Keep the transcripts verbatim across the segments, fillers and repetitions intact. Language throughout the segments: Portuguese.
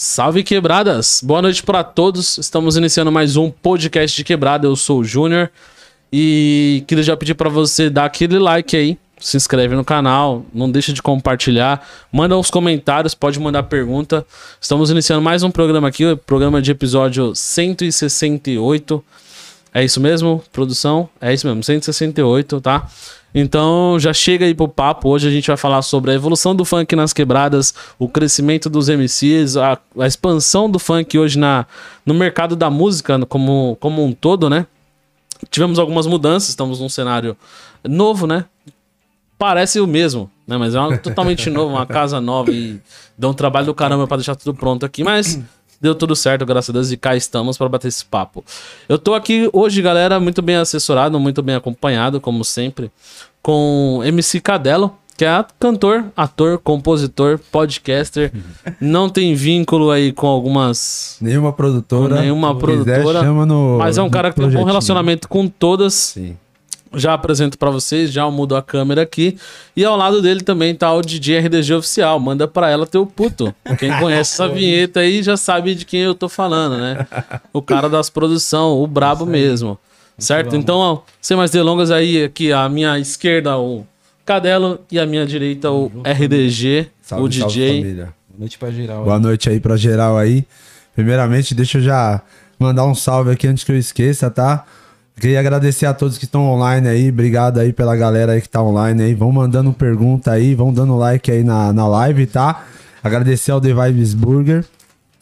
Salve quebradas, boa noite pra todos, estamos iniciando mais um podcast de quebrada, eu sou o Júnior e queria já pedir pra você dar aquele like aí, se inscreve no canal, não deixa de compartilhar, manda uns comentários, pode mandar pergunta, estamos iniciando mais um programa aqui, o programa de episódio cento e sessenta e oito, é isso mesmo, produção? É isso mesmo, cento e sessenta e oito, tá? Então já chega aí pro papo, hoje a gente vai falar sobre a evolução do funk nas quebradas, o crescimento dos M Cs, a, a expansão do funk hoje na, no mercado da música como, como um todo, né? Tivemos algumas mudanças, estamos num cenário novo, né? Parece o mesmo, né? Mas é uma, totalmente novo, uma casa nova e dá um trabalho do caramba pra deixar tudo pronto aqui, mas... Deu tudo certo, graças a Deus, e cá estamos para bater esse papo. Eu tô aqui hoje, galera, muito bem assessorado, muito bem acompanhado, como sempre, com M C Kadelo, que é cantor, ator, compositor, podcaster, não tem vínculo aí com algumas... Nenhuma produtora. Nenhuma produtora, chama no, mas é um cara que tem um bom relacionamento com todas. Sim. Já apresento pra vocês, já mudo a câmera aqui. E ao lado dele também tá o D J R D G oficial. Manda pra ela teu puto. Quem conhece essa vinheta aí já sabe de quem eu tô falando, né? O cara das produção, o brabo mesmo. Certo? Então, ó, sem mais delongas aí, aqui à minha esquerda o Kadelo e à minha direita o R D G, salve, o D J. Boa noite pra geral. Boa noite aí pra geral aí. Primeiramente, deixa eu já mandar um salve aqui antes que eu esqueça, tá? Queria agradecer a todos que estão online aí, obrigado aí pela galera aí que tá online aí, vão mandando pergunta aí, vão dando like aí na, na live, tá? Agradecer ao The Vibes Burger,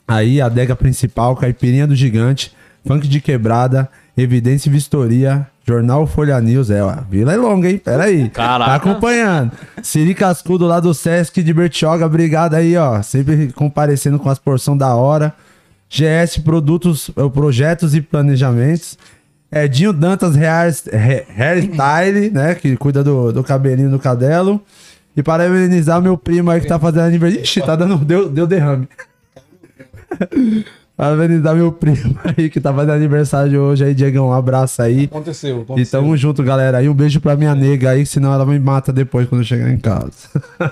aí a Adega Principal, Caipirinha do Gigante, Funk de Quebrada, Evidência e Vistoria, Jornal Folha News, é, ó, a vila é longa, hein? Pera aí, caraca. Tá acompanhando. Siri Cascudo lá do Sesc de Bertioga, obrigado aí, ó, sempre comparecendo com as porções da hora, G S Produtos, Projetos e Planejamentos, Edinho Dantas Hair, Hairstyle, né? Que cuida do, do cabelinho do Kadelo. E parabenizar meu primo aí que tá fazendo aniversário. Ixi, tá dando... Deu, deu derrame. Parabéns da meu primo aí, que tá fazendo aniversário de hoje aí, Diegão. Um abraço aí. Aconteceu, aconteceu. E tamo junto, galera. E um beijo pra minha nega aí, senão ela me mata depois quando eu chegar em casa.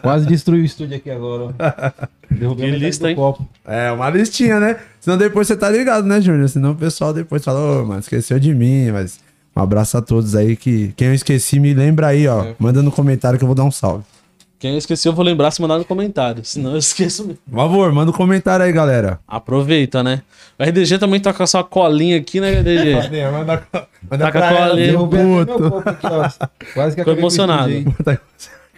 Quase destruiu o estúdio aqui agora, ó. Derrubei a lista, hein? Copo. É, uma listinha, né? Senão depois você tá ligado, né, Júnior? Senão o pessoal depois fala, ô, oh, mano, esqueceu de mim, mas... Um abraço a todos aí, que quem eu esqueci me lembra aí, ó. É. Manda no comentário que eu vou dar um salve. Quem eu esqueci eu vou lembrar se mandar no comentário, senão eu esqueço mesmo. Por favor, manda um comentário aí, galera. Aproveita, né? O R D G também tá com a sua colinha aqui, né, R D G? manda manda tá com a colinha. Quase que eu tô emocionado.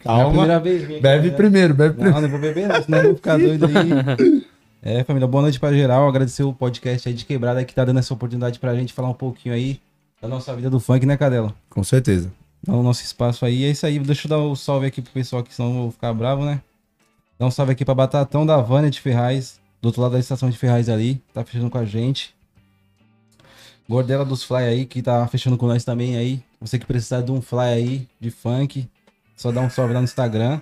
Calma, bebe primeiro, bebe primeiro. Não, não vou beber não, senão eu vou ficar doido aí. É, família, boa noite pra geral. Agradecer o podcast aí de Quebrada que tá dando essa oportunidade pra gente falar um pouquinho aí da nossa vida do funk, né, Kadelo? Com certeza. O nosso espaço aí. É isso aí. Deixa eu dar um salve aqui pro pessoal que senão eu vou ficar bravo, né? Dá um salve aqui pra Batatão da Vânia de Ferraz, do outro lado da estação de Ferraz ali, tá fechando com a gente. Gordela dos Fly aí, que tá fechando com nós também aí. Você que precisar de um Fly aí, de funk, só dá um salve lá no Instagram.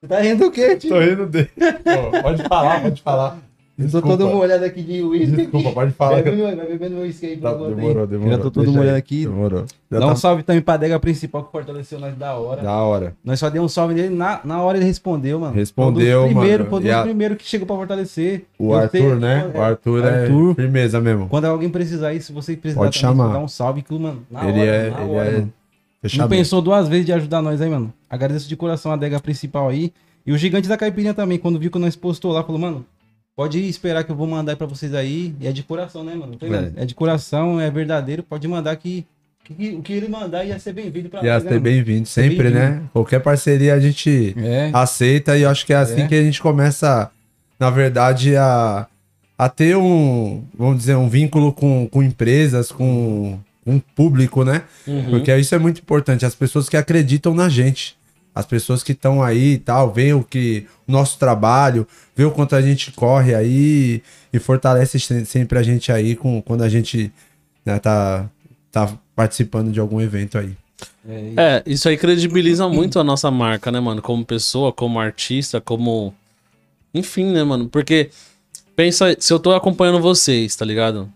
Você tá rindo o quê, tio? Tô rindo dele. Pô, pode falar, pode falar. Eu tô todo molhado aqui de uísque. Desculpa, pode falar. Vai bebendo uísque aí. Tá, demorou, demorou. Já tô todo molhado aqui. Demorou. Já dá tá... um salve também pra Adega Principal, que fortaleceu nós da hora. Da hora. Nós só demos um salve nele, na, na hora ele respondeu, mano. Respondeu, mano. Primeiro, foi o primeiro que chegou pra fortalecer. O eu Arthur, sei, né? É, o Arthur é Arthur. Firmeza mesmo. Quando alguém precisar aí, se você precisar pode também, chamar. Dá um salve, que, mano, na ele hora. É, na ele hora, é... Não pensou duas vezes de ajudar nós aí, mano. Agradeço de coração a Adega Principal aí. E o Gigante da Caipirinha também, quando viu que nós postou lá, falou, mano, pode esperar que eu vou mandar aí pra vocês aí. E é de coração, né, mano? É. é de coração, é verdadeiro. Pode mandar que o que ele mandar ia ser bem-vindo pra nós. Ia ser bem-vindo, sempre, né? Qualquer parceria a gente é. aceita. E eu acho que é assim é. que a gente começa, na verdade, a, a ter um, vamos dizer, um vínculo com, com empresas, com um público, né? Uhum. Porque isso é muito importante. As pessoas que acreditam na gente. As pessoas que estão aí e tal, veem o que o nosso trabalho, veem o quanto a gente corre aí e fortalece sempre a gente aí com, quando a gente, né, tá, tá participando de algum evento aí. É, isso aí credibiliza muito a nossa marca, né, mano? Como pessoa, como artista, como... Enfim, né, mano? Porque pensa, se eu tô acompanhando vocês, tá ligado?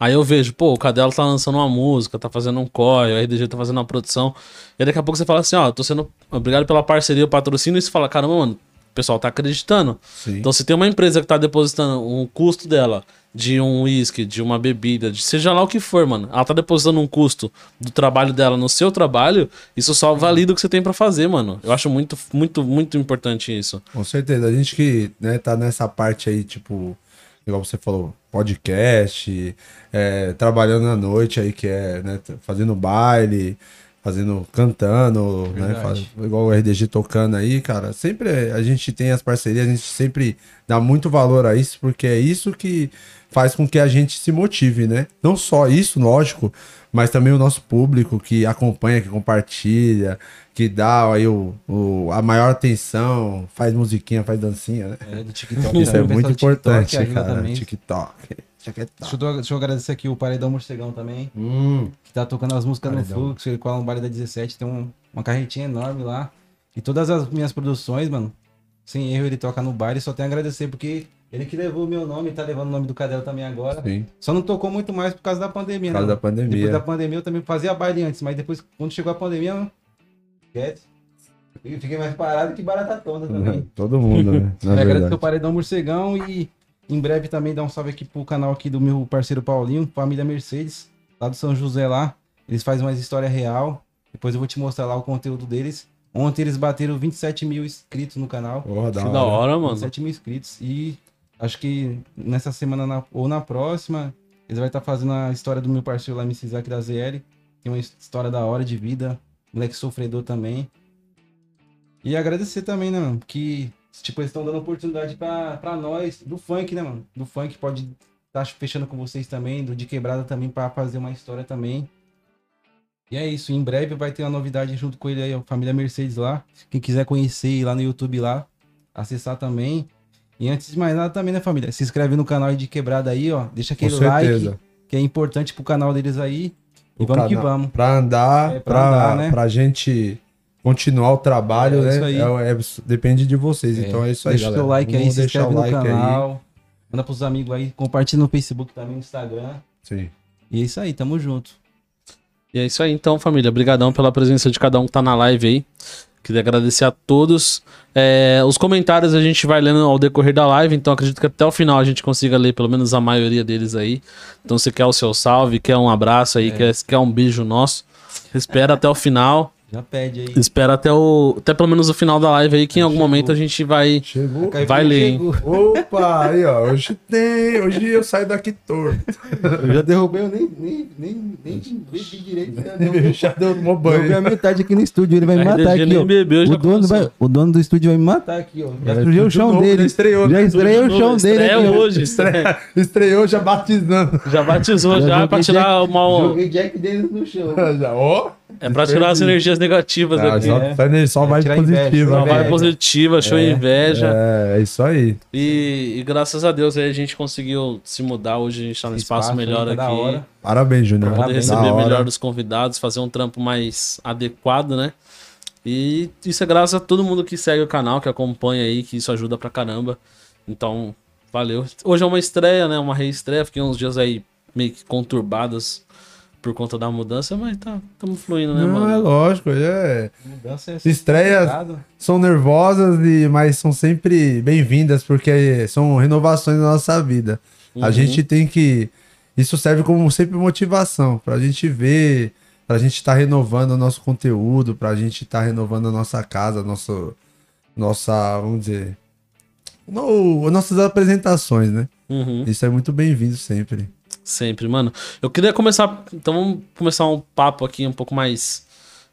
Aí eu vejo, pô, o Kadelo tá lançando uma música, tá fazendo um corre, o R D G tá fazendo uma produção. E daqui a pouco você fala assim, ó, tô sendo obrigado pela parceria, o patrocínio. E você fala, caramba, mano, o pessoal tá acreditando. Sim. Então se tem uma empresa que tá depositando o custo dela, de um uísque, de uma bebida, de seja lá o que for, mano. Ela tá depositando um custo do trabalho dela no seu trabalho, isso só valida o que você tem pra fazer, mano. Eu acho muito, muito, muito importante isso. Com certeza. A gente que, né, tá nessa parte aí, tipo... Igual você falou, podcast, é, trabalhando à noite aí, que é, né, fazendo baile, fazendo, cantando, né, faz, igual o R D G tocando aí, cara. Sempre a gente tem as parcerias, a gente sempre dá muito valor a isso, porque é isso que faz com que a gente se motive, né? Não só isso, lógico, mas também o nosso público que acompanha, que compartilha, que dá aí o, o, a maior atenção, faz musiquinha, faz dancinha, né? É, do TikTok. Isso é, é muito importante, TikTok, cara. TikTok. TikTok. Deixa eu, deixa eu agradecer aqui o Paredão Morcegão também, hum, que tá tocando as músicas Paredão. no fluxo, ele cola no baile da dezessete, tem um, uma carretinha enorme lá. E todas as minhas produções, mano, sem erro ele toca no baile, só tenho a agradecer porque... Ele que levou o meu nome, tá levando o nome do Kadelo também agora. Sim. Só não tocou muito mais por causa da pandemia, por causa né? da pandemia. Depois da pandemia eu também fazia baile antes, mas depois, quando chegou a pandemia, eu fiquei mais parado que baratatona também. Todo mundo, né? Agradeço o Paredão Morcegão e em breve também dar um salve aqui pro canal aqui do meu parceiro Paulinho, Família Mercedes, lá do São José lá. Eles fazem mais história real, depois eu vou te mostrar lá o conteúdo deles. Ontem eles bateram vinte e sete mil inscritos no canal. Oh, da que hora. da hora, mano. vinte e sete mil inscritos e... Acho que nessa semana na, ou na próxima, eles vão estar fazendo a história do meu parceiro lá, M C da Z R. Tem uma história da hora de vida. Moleque sofredor também. E agradecer também, né, mano? Que, tipo, eles estão dando oportunidade pra, pra nós, do funk, né, mano? Do funk pode estar fechando com vocês também, do de Quebrada também, pra fazer uma história também. E é isso. Em breve vai ter uma novidade junto com ele aí, a Família Mercedes lá. Quem quiser conhecer, ir lá no YouTube lá, acessar também. E antes de mais nada também, né, família? Se inscreve no canal de Quebrada aí, ó. Deixa aquele like, que é importante pro canal deles aí. E o vamos canal, que vamos. Pra andar, é, pra, pra, andar né? pra gente continuar o trabalho, é, né? É, é, depende de vocês. É. Então é isso aí, deixa galera. Deixa o seu like aí, se inscreve no canal. Aí. Manda pros amigos aí, compartilha no Facebook também, no Instagram. Sim. E é isso aí, tamo junto. E é isso aí então, família. Obrigadão pela presença de cada um que tá na live aí. Queria agradecer a todos. É, os comentários a gente vai lendo ao decorrer da live, então acredito que até o final a gente consiga ler pelo menos a maioria deles aí. Então se quer o seu salve, quer um abraço aí, é. quer, quer um beijo nosso, espera até o final. Já pede aí. Espera até o até pelo menos o final da live aí, que em algum chegou. momento a gente vai, chegou. vai ler. Chegou. Opa, aí ó, hoje tem, hoje eu saio daqui torto. Eu já derrubei, eu nem nem nem nem bebi direito. Né? Já deu uma banho. A metade aqui no estúdio, ele vai me matar aqui. Ó. Bebeu, o, dono vai, o dono do estúdio vai me matar aqui, ó. Já estreou o chão novo, dele. Já estreou, já estreou o chão dele. Estreia aqui, hoje. Estreia. Estreou já batizando. Já batizou, já, já pra tirar Jack, uma... Joguei Jack Dennis no chão. Já, ó. É pra tirar as energias negativas ah, aqui. É. Só vai é, positiva. Só vai positiva, show é, inveja. É, é isso aí. E, e graças a Deus aí a gente conseguiu se mudar. Hoje a gente tá num espaço, espaço melhor aqui. Parabéns, Júnior. Pra poder receber melhor os convidados, fazer um trampo mais adequado, né? E isso é graças a todo mundo que segue o canal, que acompanha aí, que isso ajuda pra caramba. Então, valeu. Hoje é uma estreia, né? Uma reestreia. Fiquei uns dias aí meio que conturbados por conta da mudança, mas tá, estamos fluindo, né, não, mano? Não, é lógico, é... Mudança é Estreias são nervosas, e, mas são sempre bem-vindas, porque são renovações na nossa vida. Uhum. A gente tem que... Isso serve como sempre motivação, pra gente ver, pra gente estar tá renovando o nosso conteúdo, pra gente estar tá renovando a nossa casa, nosso, nossa, vamos dizer... No, nossas apresentações, né? Uhum. Isso é muito bem-vindo sempre. Sempre, mano. Eu queria começar... Então vamos começar um papo aqui um pouco mais...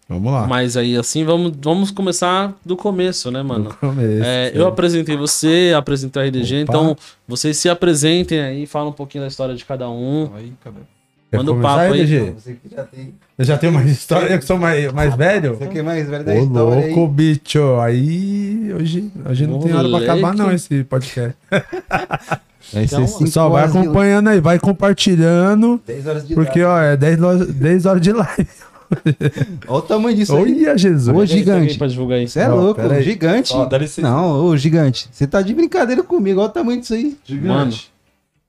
Vamos lá. Mais aí, assim, vamos, vamos começar do começo, né, mano? Do começo. É, eu apresentei você, apresentei a R D G, Opa. então vocês se apresentem aí, falam um pouquinho da história de cada um. Aí, cabelo. Manda o papo aí, R D G? Você que já tem... Eu já tenho uma história, eu que sou mais, mais ah, velho. Você que é mais velho da Ô, história louco, aí. bicho. Aí, hoje, hoje não tem hora pra acabar não esse podcast. Então, pessoal, vai acompanhando aí, vai compartilhando. dez horas de porque, live. ó, é dez horas de live. Olha o tamanho disso. Olha, Jesus. Ô, Gigante. Você é louco, ó, Gigante. Ó, não, ô, Gigante. Você tá de brincadeira comigo. Olha o tamanho disso aí. Gigante. Mano,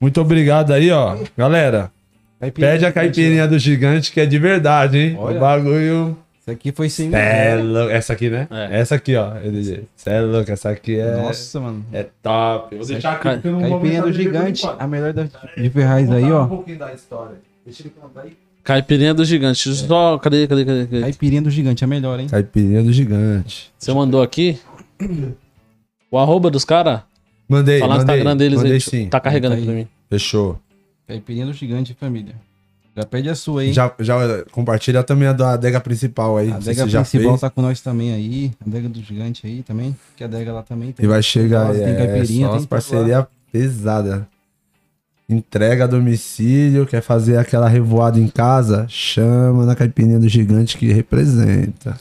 muito obrigado aí, ó. Galera, caipirinha pede a caipirinha do Gigante, que é de verdade, hein? Olha. O bagulho. Essa aqui foi sem. É louco. Essa aqui, né? É. Essa aqui, ó. Você é louco. Essa aqui é. Nossa, mano. É top. Eu vou deixar aqui. Ca... Caipirinha do Gigante. A melhor da... de Ferraz aí, ó. Um pouquinho da história. Deixa ele contar aí. Caipirinha do Gigante. É. Só... Cadê, cadê, cadê, cadê? Caipirinha do Gigante. É melhor, hein? Caipirinha do Gigante. Você mandou aqui? O arroba dos caras? Mandei. Falar no Instagram deles mandei, aí. Sim. Tá carregando aí. Aqui pra mim. Fechou. Caipirinha do Gigante, família. Já pede a sua aí. Já, já compartilha também a da Adega Principal aí. A Adega Principal tá com nós também aí. A Adega do Gigante aí também. Que a Adega lá também tem. E vai chegar aí. É, tem caipirinha, tem parceria pesada. Entrega a domicílio. Quer fazer aquela revoada em casa? Chama na Caipirinha do Gigante que representa.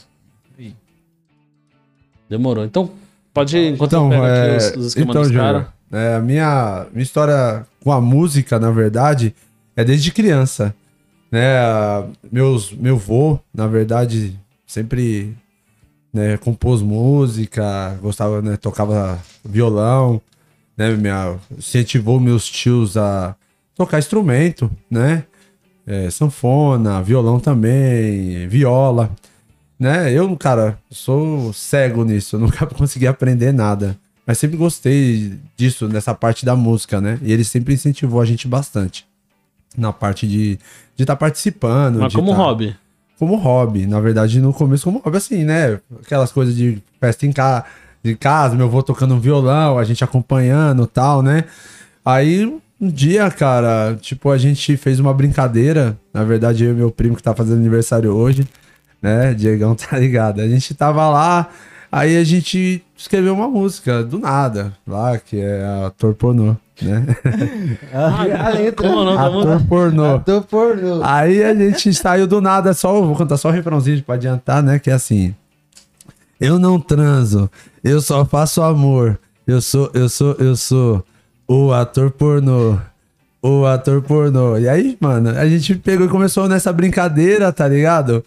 Demorou. Então, pode ir enquanto então, eu pego é... aqui os, os então, dos cara. É, a minha, minha história com a música, na verdade, é desde criança. Né, meus, meu vô, na verdade, sempre, né, compôs música, gostava, né, tocava violão, né, minha, incentivou meus tios a tocar instrumento, né, é, sanfona, violão também, viola, né, eu, cara, sou cego nisso, eu nunca consegui aprender nada, mas sempre gostei disso, nessa parte da música, né, e ele sempre incentivou a gente bastante. Na parte de estar tá participando. Mas como tá, hobby? Como hobby. Na verdade, no começo, como hobby, assim, né? Aquelas coisas de festa em ca... de casa, meu avô tocando um violão, a gente acompanhando e tal, né? Aí, um dia, cara, tipo, a gente fez uma brincadeira. Na verdade, eu e meu primo que tá fazendo aniversário hoje, né? Diegão tá ligado. A gente tava lá, aí a gente escreveu uma música, do nada, lá, que é a Ator Pornô. Né? Ah, a letra, não, ator pornô. Ator pornô. Aí a gente saiu do nada, só vou cantar só o refrãozinho pra adiantar, né? Que é assim: eu não transo, eu só faço amor. Eu sou, eu sou, eu sou o ator pornô. O ator pornô. E aí, mano, a gente pegou e começou nessa brincadeira, tá ligado?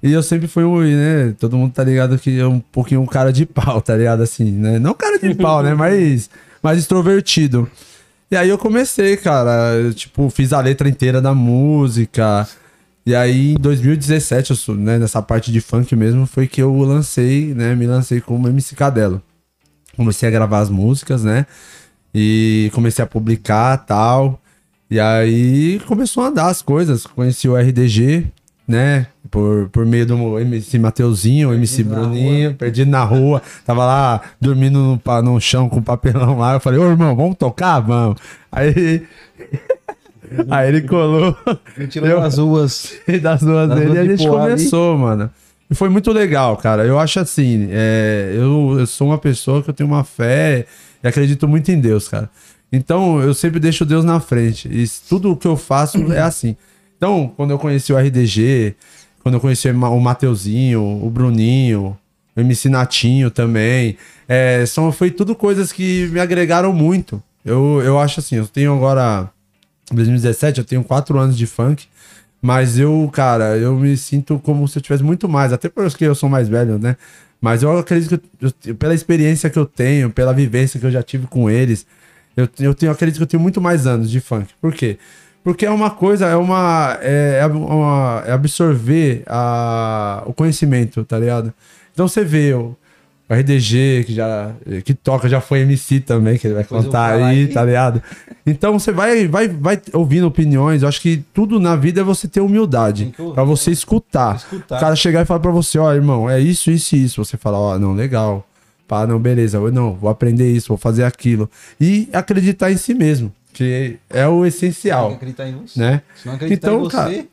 E eu sempre fui, né? Todo mundo tá ligado que é um pouquinho um cara de pau, tá ligado? Assim, né? Não cara de pau, né? Mas, mas extrovertido. E aí eu comecei, cara, eu, tipo, fiz a letra inteira da música. E aí em dois mil e dezessete, eu, né, nessa parte de funk mesmo, foi que eu lancei, né, me lancei como M C Kadelo. Comecei a gravar as músicas, né, e comecei a publicar e tal. E aí começou a andar as coisas, conheci o R D G, né, por, por meio do M C Mateuzinho, M C Bruninho, perdido na rua, tava lá dormindo no, no chão com papelão lá, eu falei, ô irmão, vamos tocar? Vamos. Aí, aí ele colou. Tirou das ruas. Das ruas dele e a gente começou, mano. E foi muito legal, cara. Eu acho assim, é, eu, eu sou uma pessoa que eu tenho uma fé e acredito muito em Deus, cara. Então, eu sempre deixo Deus na frente. E tudo o que eu faço é assim. Então, quando eu conheci o R D G, quando eu conheci o Mateuzinho, o Bruninho, o M C Natinho também, é, são, foi tudo coisas que me agregaram muito. Eu, eu acho assim, eu tenho agora, em dois mil e dezessete, eu tenho quatro anos de funk, mas eu, cara, eu me sinto como se eu tivesse muito mais, até porque eu sou mais velho, né? Mas eu acredito que, eu, pela experiência que eu tenho, pela vivência que eu já tive com eles... Eu, eu, tenho, eu acredito que eu tenho muito mais anos de funk. Por quê? Porque é uma coisa, é uma... É, é, uma, é absorver a, o conhecimento, tá ligado? Então você vê o, o R D G, que já... Que toca, já foi M C também, que ele vai contar aí, aí, tá ligado? Então você vai, vai, vai ouvindo opiniões. Eu acho que tudo na vida é você ter humildade. Pra você escutar. escutar. O cara chegar e falar pra você, ó, oh, irmão, é isso, isso e isso. Você fala, ó, oh, não, legal. Pá, não, beleza, eu não, vou aprender isso, vou fazer aquilo. E acreditar em si mesmo, que é o essencial. Tem que acreditar em você. Né? Se não acreditar então, em você... Cara,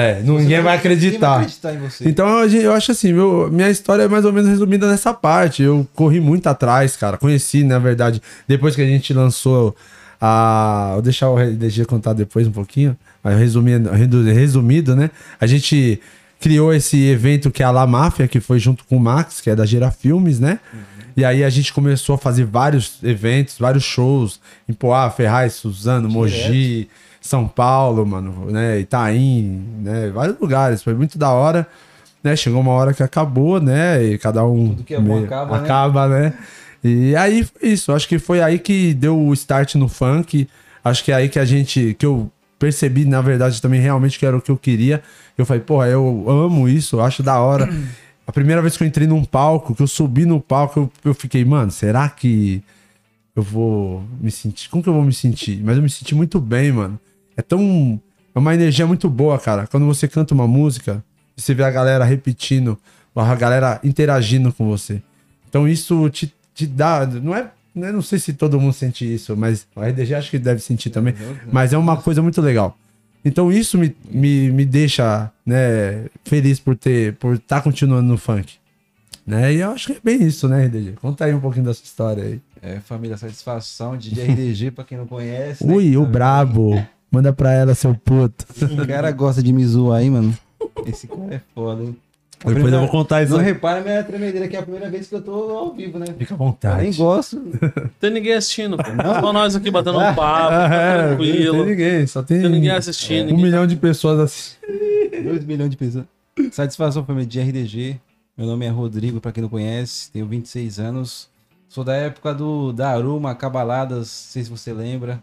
é, ninguém vai acreditar. vai acreditar em você. Então, eu acho assim, meu, minha história é mais ou menos resumida nessa parte. Eu corri muito atrás, cara. Conheci, na verdade, depois que a gente lançou a... Vou deixar o R D G contar depois um pouquinho, mas resumindo, resumido, né? A gente... criou esse evento que é a La Máfia, que foi junto com o Max, que é da Gira Filmes, né? Uhum. E aí a gente começou a fazer vários eventos, vários shows em Poá, Ferraz, Suzano, Mogi, São Paulo, mano, né? Itaim, né? Vários lugares, foi muito da hora, né? Chegou uma hora que acabou, né? E cada um... Tudo que é bom acaba, né? Acaba, né? E aí foi isso, acho que foi aí que deu o start no funk, acho que é aí que a gente... que eu percebi, na verdade, também realmente que era o que eu queria. Eu falei, porra, eu amo isso, eu acho da hora. A primeira vez que eu entrei num palco, que eu subi no palco, eu, eu fiquei, mano, será que eu vou me sentir? Como que eu vou me sentir? Mas eu me senti muito bem, mano. É tão... É uma energia muito boa, cara. Quando você canta uma música, você vê a galera repetindo, a galera interagindo com você. Então isso te, te dá... Não é... Eu não sei se todo mundo sente isso, mas o R D G acho que deve sentir também. Mas é uma coisa muito legal. Então isso me, me, me deixa, né, feliz por ter, por estar continuando no funk. Né? E eu acho que é bem isso, né, R D G? Conta aí um pouquinho dessa história aí. É, família, satisfação, D J R D G, pra quem não conhece. Né? Ui, o brabo. Manda pra ela, seu puto. O cara gosta de me zoar aí, mano. Esse cara é foda, hein? A Depois primeira... eu vou contar isso. Não repara minha tremedeira, que é a primeira vez que eu tô ao vivo, né? Fica à vontade. Eu nem gosto. Não tem ninguém assistindo, pô. Não. Só nós aqui batendo um papo, ah, é, tranquilo. Não tem ninguém, só tem... tem ninguém assistindo. É, um ninguém... milhão de pessoas assistindo. Dois milhões de pessoas. Satisfação pra mim, de R D G. Meu nome é Rodrigo, pra quem não conhece. Tenho vinte e seis anos. Sou da época do Daruma, Cabaladas, não sei se você lembra.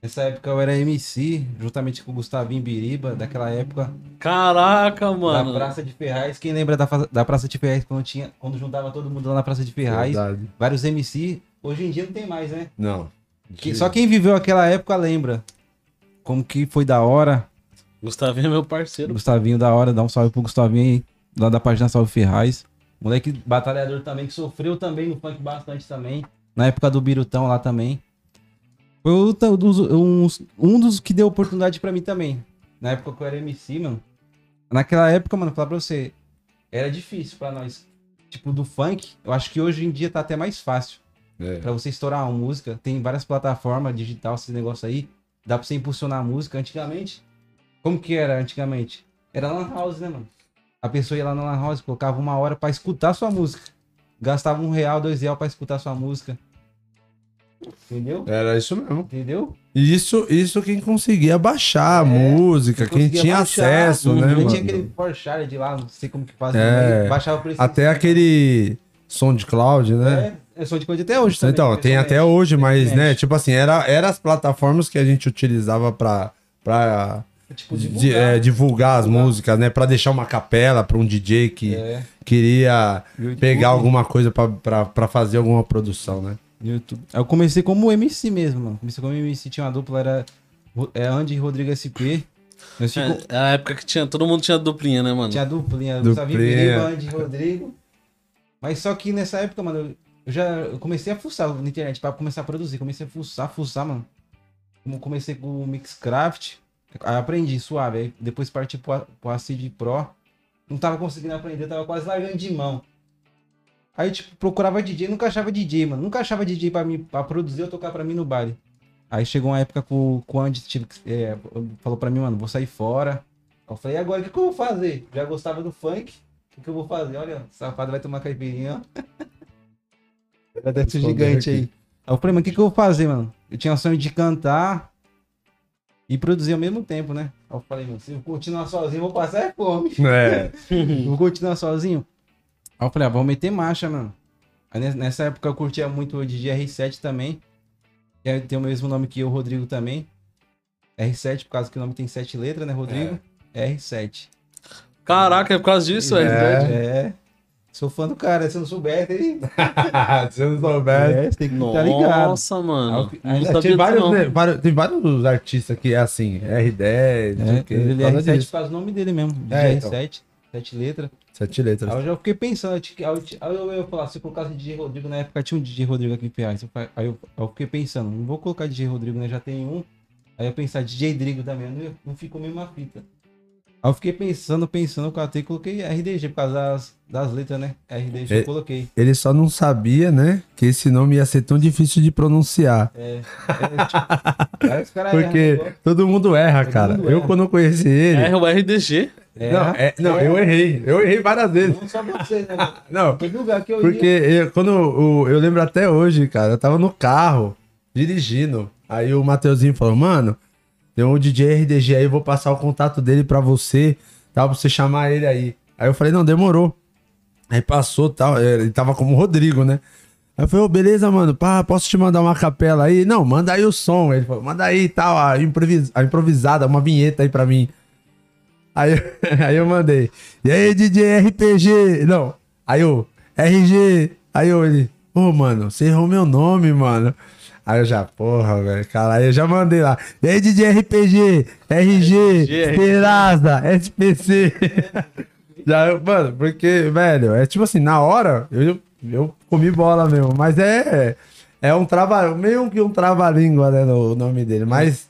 Nessa época eu era M C, juntamente com o Gustavinho Biriba, daquela época. Caraca, mano! Na Praça de Ferraz. Quem lembra da, da Praça de Ferraz, quando, tinha, quando juntava todo mundo lá na Praça de Ferraz? Verdade. Vários M C. Hoje em dia não tem mais, né? Não. Que, só quem viveu aquela época lembra. Como que foi da hora. Gustavinho é meu parceiro. Gustavinho, da hora. Dá um salve pro Gustavinho aí, lá da página Salve Ferraz. Moleque batalhador também, que sofreu também no funk bastante também. Na época do Birutão lá também. Foi um, um dos que deu oportunidade pra mim também. Na época que eu era M C, mano. Naquela época, mano, falar pra você, era difícil pra nós. Tipo, do funk, eu acho que hoje em dia tá até mais fácil. É. Pra você estourar uma música. Tem várias plataformas digital, esse negócio aí. Dá pra você impulsionar a música. Antigamente, como que era antigamente? Era lan house, né, mano? A pessoa ia lá na lan house, colocava uma hora pra escutar sua música. Gastava um real, dois real pra escutar sua música. Entendeu? Era isso mesmo. Entendeu? Isso, isso quem conseguia baixar é, a música, quem, quem tinha baixar, acesso, né, mano? Tinha aquele Forchard de lá, não sei como que fazia. É, baixava o preço. Até aquele som de cloud, né? É, Eu sou de coisa até hoje também. Então, tem até hoje, mas, né, tipo assim, eram era as plataformas que a gente utilizava pra, pra tipo, divulgar, de, é, divulgar as divulgar. músicas, né? Pra deixar uma capela pra um D J que é. queria pegar alguma coisa pra, pra, pra fazer alguma produção, né? YouTube. Eu comecei como M C mesmo, mano. Comecei como M C, tinha uma dupla, era é, Andy e Rodrigo S P. Nós é, ficou... a época que tinha, todo mundo tinha duplinha, né, mano? Tinha duplinha, Gustavinho Biriba, Andy e Rodrigo. Mas só que nessa época, mano, eu, eu já eu comecei a fuçar na internet pra começar a produzir. Comecei a fuçar, fuçar, mano. Comecei com o Mixcraft, aí aprendi suave. Aí depois parti pro, pro Acid Pro. Não tava conseguindo aprender, tava quase largando de mão. Aí, tipo, procurava D J, nunca achava D J, mano. Nunca achava D J pra, mim, pra produzir ou tocar pra mim no baile. Aí chegou uma época com o Andy, é, falou pra mim, mano, vou sair fora. Eu falei, e agora, o que, que eu vou fazer? Já gostava do funk, o que, que eu vou fazer? Olha, o safado vai tomar caipirinha, ó. Vai dar esse gigante aí. Aí eu falei, mano, o que, que eu vou fazer, mano? Eu tinha o sonho de cantar e produzir ao mesmo tempo, né? Aí eu falei, mano, se eu continuar sozinho, eu vou passar é fome. É. Vou continuar sozinho. Aí eu falei, ah, vamos meter marcha, mano. Aí nessa época eu curtia muito de G R sete também. E tem o mesmo nome que eu, Rodrigo, também. R sete, por causa que o nome tem sete letras, né, Rodrigo? É. R sete. Caraca, é por causa disso, é. É. é. Sou fã do cara, se eu não souber, ele... Se eu não souber... É, tem que Nossa, tá ligado. Nossa, mano. Aí, não tem, vários, né, vários, tem vários artistas que é assim, R dez... É, ele é R sete por causa do nome dele mesmo. É, então. R sete, sete letras. Sete letras. Aí eu já fiquei pensando, aí eu, eu, eu ia falar, se eu colocasse D J Rodrigo na época, tinha um D J Rodrigo aqui em P A. Aí eu, eu fiquei pensando, não vou colocar D J Rodrigo, né? Já tem um. Aí eu pensar, D J Drigo também, não, não ficou mesmo a fita. Aí eu fiquei pensando, pensando, eu até coloquei R D G por causa das, das letras, né? R D G ele, eu coloquei. Ele só não sabia, né? Que esse nome ia ser tão difícil de pronunciar. É. é tipo, aí os caras Porque erram, todo mundo erra, todo cara. Mundo eu erra. Quando eu conheci ele... Erra o R D G. É, não, é, não é. eu errei. Eu errei várias vezes. Não só você, né? Não, que eu porque eu, quando eu, eu lembro até hoje, cara, eu tava no carro, dirigindo. Aí o Mateuzinho falou, mano, tem um D J R D G aí, eu vou passar o contato dele pra você, tal, pra você chamar ele aí. Aí eu falei, não, demorou. Aí passou, tal, ele tava como o Rodrigo, né? Aí eu falei, oh, beleza, mano, pá, posso te mandar uma capela aí? Não, manda aí o som. Ele falou, manda aí, tal, a, improvis a improvisada, uma vinheta aí pra mim. Aí, aí eu mandei, e aí D J R P G, não, aí eu, R G, aí eu, ele, ô, mano, você errou meu nome, mano. Aí eu já, porra, velho, cara, aí eu já mandei lá, e aí D J R P G, R G, Esperança, S P C, já, eu, mano, porque, velho, é tipo assim, na hora, eu, eu comi bola mesmo, mas é, é um trabalho, meio que um trava-língua, né, no, o nome dele, mas...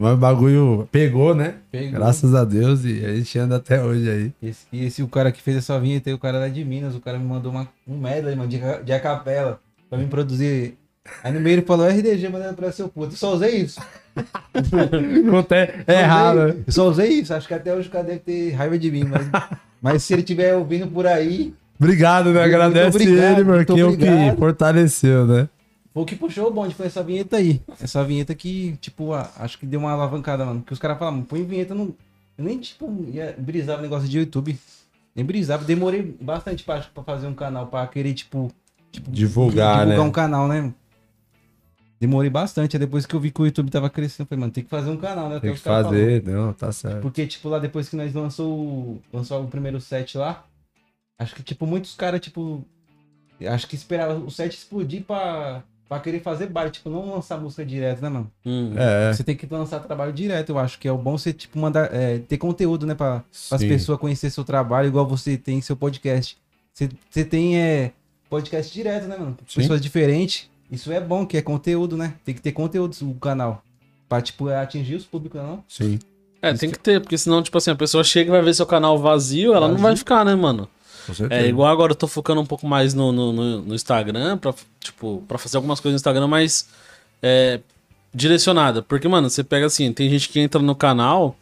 Mas o bagulho pegou, né? Pegou. Graças a Deus, e a gente anda até hoje aí. E esse, esse o cara que fez essa vinheta, o cara lá de Minas, o cara me mandou uma, um medley, mano, de, de acapela, pra mim produzir. Aí no meio ele falou, R D G, mandando pra seu puto. Eu só usei isso. Não tem, é só errado. Usei, eu só usei isso, acho que até hoje o cara deve ter raiva de mim, mas, mas se ele estiver ouvindo por aí... Obrigado, né? Agradece obrigado, ele, porque o que fortaleceu, né? O que puxou o bonde foi essa vinheta aí. Essa vinheta que, tipo, ah, acho que deu uma alavancada, mano. Porque os caras falavam, põe vinheta, não... eu nem, tipo, ia brisar o negócio de YouTube. Nem brisava. Demorei bastante pra, pra fazer um canal, pra querer, tipo... tipo divulgar, divulgar, né? um canal, né? Demorei bastante. Aí depois que eu vi que o YouTube tava crescendo, eu falei, mano, tem que fazer um canal, né? Tem que fazer, falando. não, tá certo. Porque, tipo, lá depois que nós lançou, lançou o primeiro set lá, acho que, tipo, muitos caras, tipo... Acho que esperavam o set explodir pra... Pra querer fazer baile, tipo, não lançar música direto, né, mano? Hum, é. Você tem que lançar trabalho direto, eu acho que é o bom você, tipo, mandar, é, ter conteúdo, né, pra as pessoas conhecerem seu trabalho, igual você tem seu podcast. Você, você tem é, podcast direto, né, mano? Sim. Pessoas diferentes. Isso é bom, que é conteúdo, né? Tem que ter conteúdo no canal. Pra, tipo, atingir os públicos, não? Sim. É, tem que ter, porque senão, tipo assim, a pessoa chega e vai ver seu canal vazio, ela vazio. não vai ficar, né, mano? É igual agora eu tô focando um pouco mais no, no, no, no Instagram, pra, tipo, pra fazer algumas coisas no Instagram mais é, direcionada. Porque, mano, você pega assim, tem gente que entra no canal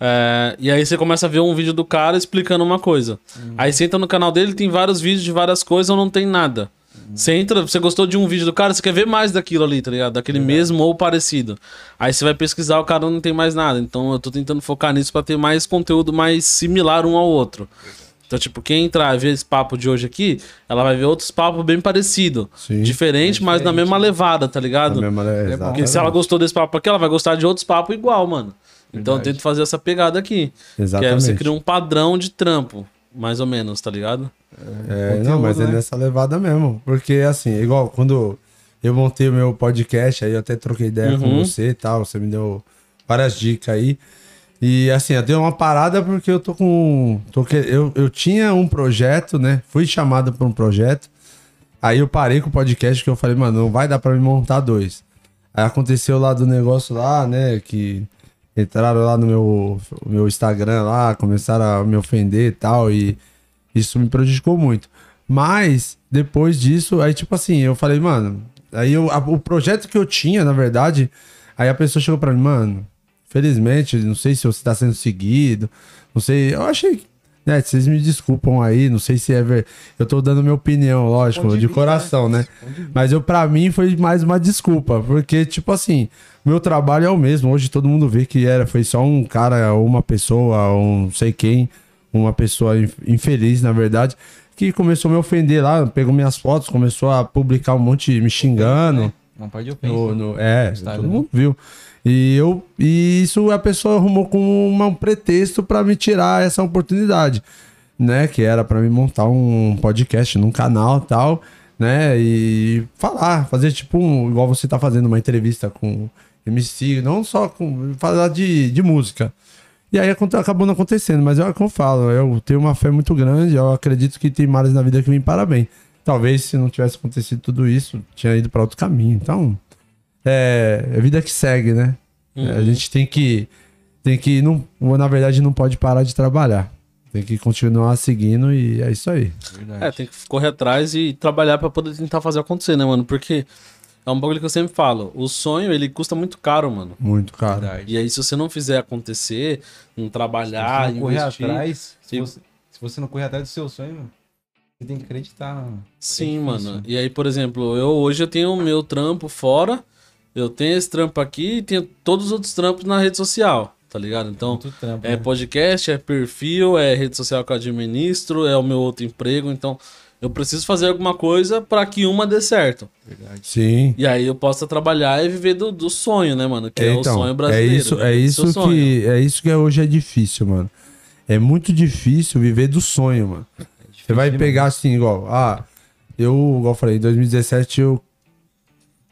é, e aí você começa a ver um vídeo do cara explicando uma coisa. Uhum. Aí você entra no canal dele, tem vários vídeos de várias coisas ou não tem nada. Uhum. Você entra, você gostou de um vídeo do cara, você quer ver mais daquilo ali, tá ligado? Daquele uhum. mesmo ou parecido. Aí você vai pesquisar, o cara não tem mais nada. Então eu tô tentando focar nisso pra ter mais conteúdo mais similar um ao outro. Então, tipo, quem entrar e ver esse papo de hoje aqui, ela vai ver outros papos bem parecidos. Diferente, é diferente, mas na mesma levada, tá ligado? Na mesma levada. Porque se ela gostou desse papo aqui, ela vai gostar de outros papos igual, mano. Então, verdade. Eu tento fazer essa pegada aqui. Exatamente. Que aí você cria um padrão de trampo, mais ou menos, tá ligado? É, é não, mas né? É nessa levada mesmo. Porque, assim, igual quando eu montei o meu podcast, aí eu até troquei ideia uhum. com você e tal, você me deu várias dicas aí. E assim, eu dei uma parada porque eu tô com... Tô que... eu, eu tinha um projeto, né? Fui chamado pra um projeto. Aí eu parei com o podcast que eu falei, mano, não vai dar pra me montar dois. Aí aconteceu lá do negócio lá, né? Que entraram lá no meu, meu Instagram lá, começaram a me ofender e tal. E isso me prejudicou muito. Mas depois disso, aí tipo assim, eu falei, mano... Aí eu, a, o projeto que eu tinha, na verdade... Aí a pessoa chegou pra mim, mano... Felizmente, não sei se você tá sendo seguido, não sei, eu achei, né, vocês me desculpam aí, não sei se é verdade, eu tô dando minha opinião, lógico, de, de coração, né, mas eu, pra mim foi mais uma desculpa, porque, tipo assim, meu trabalho é o mesmo, hoje todo mundo vê que era, foi só um cara, ou uma pessoa, um não sei quem, uma pessoa infeliz, na verdade, que começou a me ofender lá, pegou minhas fotos, começou a publicar um monte, me xingando. Não pode ofender. No, no, é, todo mundo viu. E, eu, e isso a pessoa arrumou com uma, um pretexto pra me tirar essa oportunidade, né? Que era pra me montar um podcast num canal e tal, né? E falar, fazer tipo um... Igual você tá fazendo uma entrevista com M C, não só com... Falar de, de música. E aí acabou não acontecendo, mas é o que eu falo. Eu tenho uma fé muito grande, eu acredito que tem males na vida que me para bem. Talvez se não tivesse acontecido tudo isso, tinha ido pra outro caminho, então... É, é a vida que segue, né? Uhum. A gente tem que... Tem que não, na verdade, não pode parar de trabalhar. Tem que continuar seguindo e é isso aí. Verdade. É, tem que correr atrás e trabalhar pra poder tentar fazer acontecer, né, mano? Porque é um bagulho que eu sempre falo. O sonho, ele custa muito caro, mano. Muito caro. Verdade. E aí, se você não fizer acontecer, não trabalhar, não correr investir... atrás, se, você, se você não correr atrás do seu sonho, mano, você tem que acreditar. Sim, é mano. E aí, por exemplo, eu hoje eu tenho o meu trampo fora... Eu tenho esse trampo aqui e tenho todos os outros trampos na rede social, tá ligado? Então, trampo, é né? podcast, é perfil, é rede social que eu administro, é o meu outro emprego. Então, eu preciso fazer alguma coisa pra que uma dê certo. Verdade. Sim. E aí eu possa trabalhar e viver do, do sonho, né, mano? Que é, é então, o sonho brasileiro. É isso, é isso, que, é isso que hoje é difícil, mano. É muito difícil viver do sonho, mano. É difícil, você vai pegar mano. Assim, igual... Ah, eu, igual eu falei, em dois mil e dezessete eu...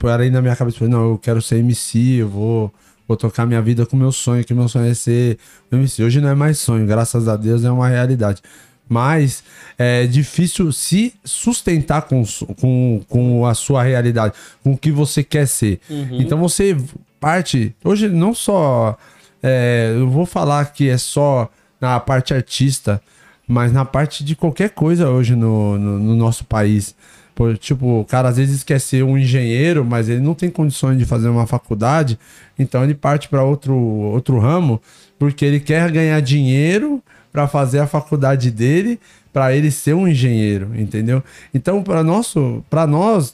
Aí na minha cabeça, não, eu quero ser M C, eu vou, vou tocar minha vida com meu sonho, que meu sonho é ser M C. Hoje não é mais sonho, graças a Deus é uma realidade. Mas é difícil se sustentar com, com, com a sua realidade, com o que você quer ser. Uhum. Então você parte, hoje não só, é, eu vou falar que é só na parte artista, mas na parte de qualquer coisa hoje no, no, no nosso país. Tipo, o cara às vezes quer ser um engenheiro, mas ele não tem condições de fazer uma faculdade, então ele parte para outro, outro ramo, porque ele quer ganhar dinheiro para fazer a faculdade dele, para ele ser um engenheiro, entendeu? Então, para nós,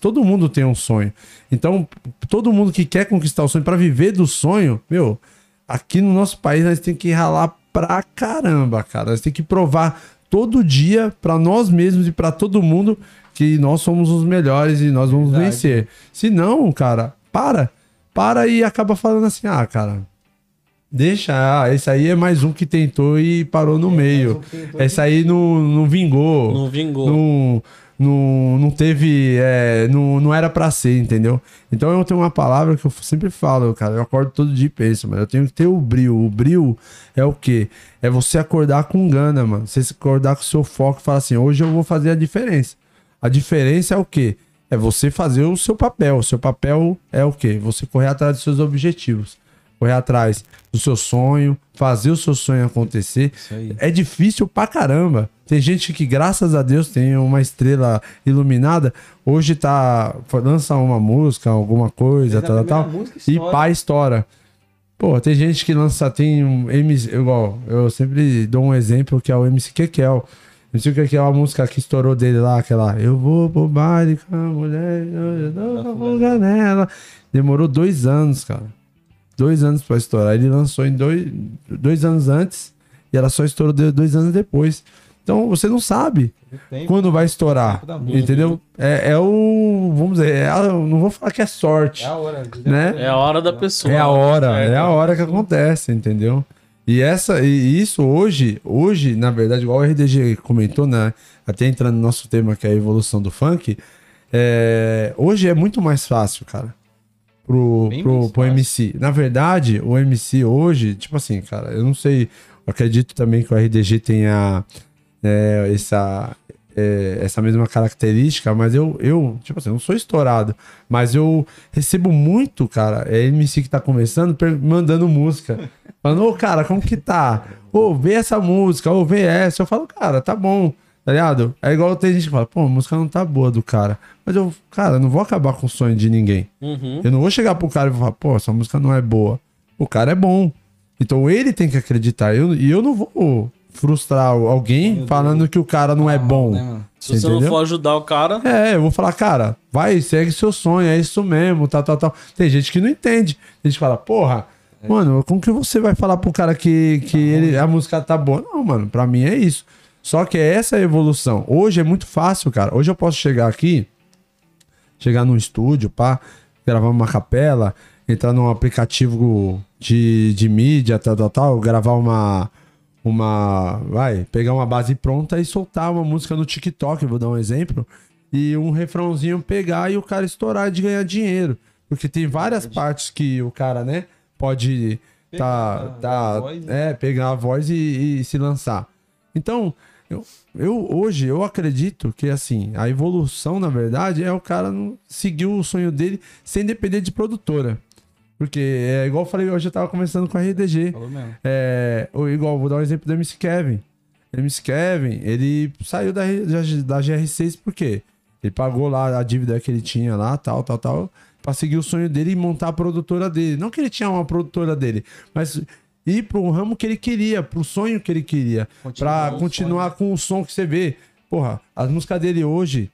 todo mundo tem um sonho. Então, todo mundo que quer conquistar o sonho, para viver do sonho, meu, aqui no nosso país nós temos que ralar pra caramba, cara. Nós temos que provar todo dia para nós mesmos e para todo mundo que nós somos os melhores e nós vamos Verdade. vencer. Se não, cara, para. Para e acaba falando assim, ah, cara, deixa, ah, esse aí é mais um que tentou e parou no é, meio. Um esse aí não, não vingou. Não vingou. Não, não, não teve, é, não, não era pra ser, entendeu? Então eu tenho uma palavra que eu sempre falo, cara, eu acordo todo dia e penso, mas eu tenho que ter o brilho. O brilho é o quê? É você acordar com gana, mano. Você acordar com o seu foco e falar assim, hoje eu vou fazer a diferença. A diferença é o quê? É você fazer o seu papel. O seu papel é o quê? Você correr atrás dos seus objetivos. Correr atrás do seu sonho. Fazer o seu sonho acontecer. É difícil pra caramba. Tem gente que, graças a Deus, tem uma estrela iluminada. Hoje tá... Lança uma música, alguma coisa, tal, tal, tal. E pá, estoura. Pô, tem gente que lança... Tem um M C... Igual, eu sempre dou um exemplo que é o M C Kekel. Eu sei que aquela música que estourou dele lá, aquela... Eu vou pro baile com a mulher, eu dou fuga nela. Demorou dois anos, cara. Dois anos pra estourar. Ele lançou em dois, dois anos antes e ela só estourou dois anos depois. Então você não sabe tempo, quando vai estourar, entendeu? É, é o, vamos dizer, é a, não vou falar que é sorte, é a hora, né? É a hora da pessoa. É a hora, é, é a hora que acontece, entendeu? E, essa, e isso hoje, hoje, na verdade, igual o R D G comentou, né? Até entrando no nosso tema que é a evolução do funk, é, hoje é muito mais fácil, cara, pro, pro, pro M C. Na verdade, o M C hoje, tipo assim, cara, eu não sei, eu acredito também que o R D G tenha... É, essa, é, essa mesma característica, mas eu, eu, tipo assim, não sou estourado, mas eu recebo muito, cara, é M C que tá começando, mandando música, falando, ô, cara, como que tá? Ô, vê essa música, ô, vê essa, eu falo, cara, tá bom, tá ligado? É igual tem gente que fala, pô, a música não tá boa do cara, mas eu, cara, não vou acabar com o sonho de ninguém, uhum. Eu não vou chegar pro cara e falar, pô, essa música não é boa, o cara é bom, então ele tem que acreditar, e eu, eu não vou... frustrar alguém falando que o cara não ah, é bom. Né, se você entendeu? Não for ajudar o cara... É, eu vou falar, cara, vai, segue seu sonho, é isso mesmo, tal, tal, tal. Tem gente que não entende. Tem gente que fala, porra, é. Mano, como que você vai falar pro cara que, que tá ele, a música tá boa? Não, mano, pra mim é isso. Só que é essa a evolução. Hoje é muito fácil, cara. Hoje eu posso chegar aqui, chegar num estúdio, pá, gravar uma capela, entrar num aplicativo de, de mídia, tal, tal, tal, gravar uma... uma, vai, pegar uma base pronta e soltar uma música no TikTok, eu vou dar um exemplo, e um refrãozinho pegar e o cara estourar de ganhar dinheiro, porque tem várias partes que o cara, né, pode pegar, tá, tá, voz, é, pegar a voz e, e se lançar. Então, eu, eu hoje, eu acredito que, assim, a evolução, na verdade, é o cara não seguir o sonho dele sem depender de produtora. Porque, é, igual eu falei, hoje eu tava conversando com a R D G. Falou mesmo. É, ou, igual, vou dar um exemplo do M C Kevin. M C Kevin, ele saiu da, da G R seis por quê? Ele pagou lá a dívida que ele tinha lá, tal, tal, tal, pra seguir o sonho dele e montar a produtora dele. Não que ele tinha uma produtora dele, mas ir pro ramo que ele queria, pro sonho que ele queria. Continuar pra continuar sonho. Com o som que você vê. Porra, as músicas dele hoje,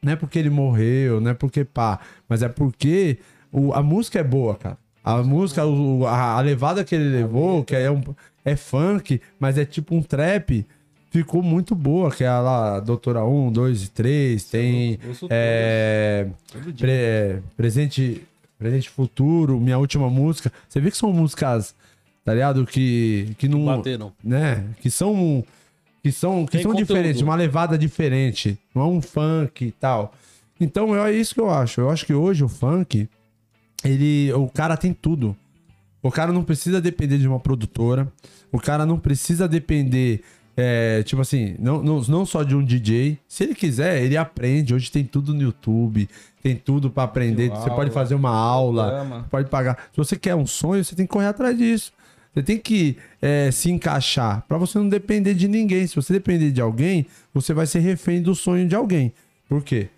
não é porque ele morreu, não é porque pá, mas é porque o, a música é boa, cara. A música, o, a, a levada que ele levou, que é, um, é funk, mas é tipo um trap, ficou muito boa. Que é a lá, Doutora um, dois e três, tem é, pre, presente, presente Futuro, Minha Última Música. Você vê que são músicas, tá ligado? Que, que não... Bateram. Né? Que são, que são, que são diferentes, uma levada diferente. Não é um funk e tal. Então é isso que eu acho. Eu acho que hoje o funk... Ele, o cara tem tudo. O cara não precisa depender de uma produtora. O cara não precisa depender, é, tipo assim, não, não, não só de um D J. Se ele quiser, ele aprende. Hoje tem tudo no YouTube. Tem tudo pra aprender. Você pode fazer uma aula. Pode pagar. Se você quer um sonho, você tem que correr atrás disso. Você tem que é, se encaixar pra você não depender de ninguém. Se você depender de alguém, você vai ser refém do sonho de alguém. Por quê?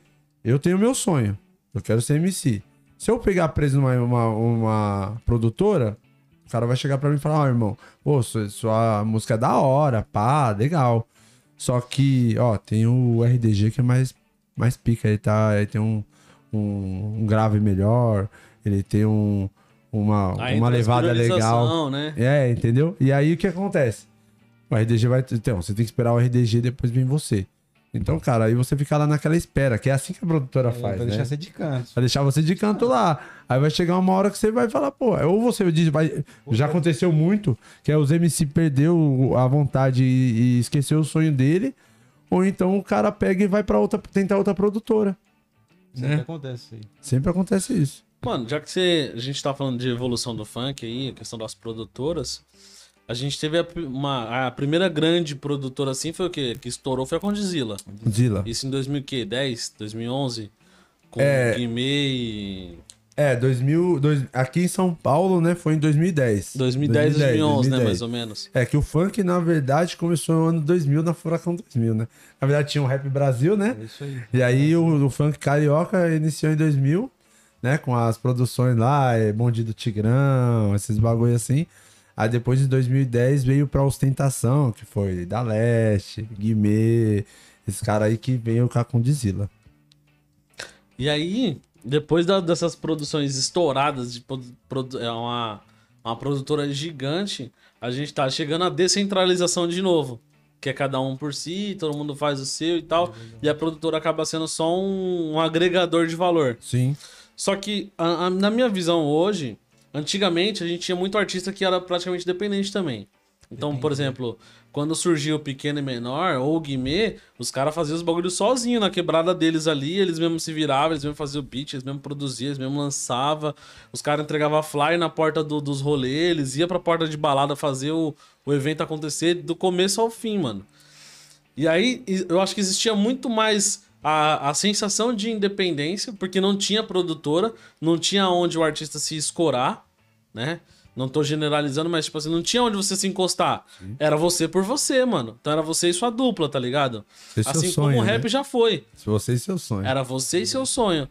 Eu tenho meu sonho. Eu quero ser M C. Se eu pegar preso numa uma, uma produtora, o cara vai chegar pra mim e falar, ó, oh, irmão, pô, sua, sua música é da hora, pá, legal. Só que, ó, tem o R D G que é mais, mais pica, ele, tá, ele tem um, um, um grave melhor, ele tem um, uma, uma levada legal. Né? É, entendeu? E aí o que acontece? O R D G vai... Então, você tem que esperar o R D G e depois vem você. Então, cara, aí você fica lá naquela espera, que é assim que a produtora faz, né? Vai deixar você de canto. Vai deixar você de canto lá. Aí vai chegar uma hora que você vai falar, pô, ou você diz, vai... já aconteceu muito, que é os M C perdeu a vontade e esqueceu o sonho dele, ou então o cara pega e vai pra outra, tentar outra produtora. Sempre acontece isso. Sempre acontece isso. Mano, já que você, a gente tá falando de evolução do funk aí, a questão das produtoras... A gente teve a, uma, a primeira grande produtora assim, foi o quê? Que estourou foi a KondZilla. KondZilla. Isso em dois mil e dez, dois mil e onze, com é, o Guimê e... É, dois mil, dois, aqui em São Paulo, né, foi em dois mil e dez. dois mil e dez, dois mil e onze, né, mais ou menos. É, que o funk, na verdade, começou no ano dois mil, na Furacão dois mil, né? Na verdade, tinha o Rap Brasil, né? É isso aí. E aí é. o, o funk carioca iniciou em dois mil, né, com as produções lá, Bonde do Tigrão, esses bagulho assim. Aí depois de dois mil e dez veio pra Ostentação, que foi da Leste, Guimê, esse cara aí que veio com a KondZilla. E aí, depois da, dessas produções estouradas, de produ, é uma, uma produtora gigante, a gente tá chegando à descentralização de novo. que é cada um por si, todo mundo faz o seu e tal. E a produtora acaba sendo só um, um agregador de valor. Sim. Só que, a, a, na minha visão hoje, antigamente a gente tinha muito artista que era praticamente dependente também. Então, Depende. por exemplo, quando surgiu o Pequeno e Menor ou o Guimê, os caras faziam os bagulhos sozinhos na quebrada deles ali, eles mesmos se viravam, eles mesmos faziam o beat, eles mesmos produziam, eles mesmos lançavam, os caras entregavam flyer na porta do, dos rolês, eles iam pra porta de balada fazer o, o evento acontecer do começo ao fim, mano. E aí, eu acho que existia muito mais a, a sensação de independência, porque não tinha produtora, não tinha onde o artista se escorar, né? Não tô generalizando, mas tipo assim, não tinha onde você se encostar. Sim. Era você por você, mano. Então era você e sua dupla, tá ligado? Esse assim sonho, como o rap, né? Já foi. Você e seu sonho. Era você e seu sonho.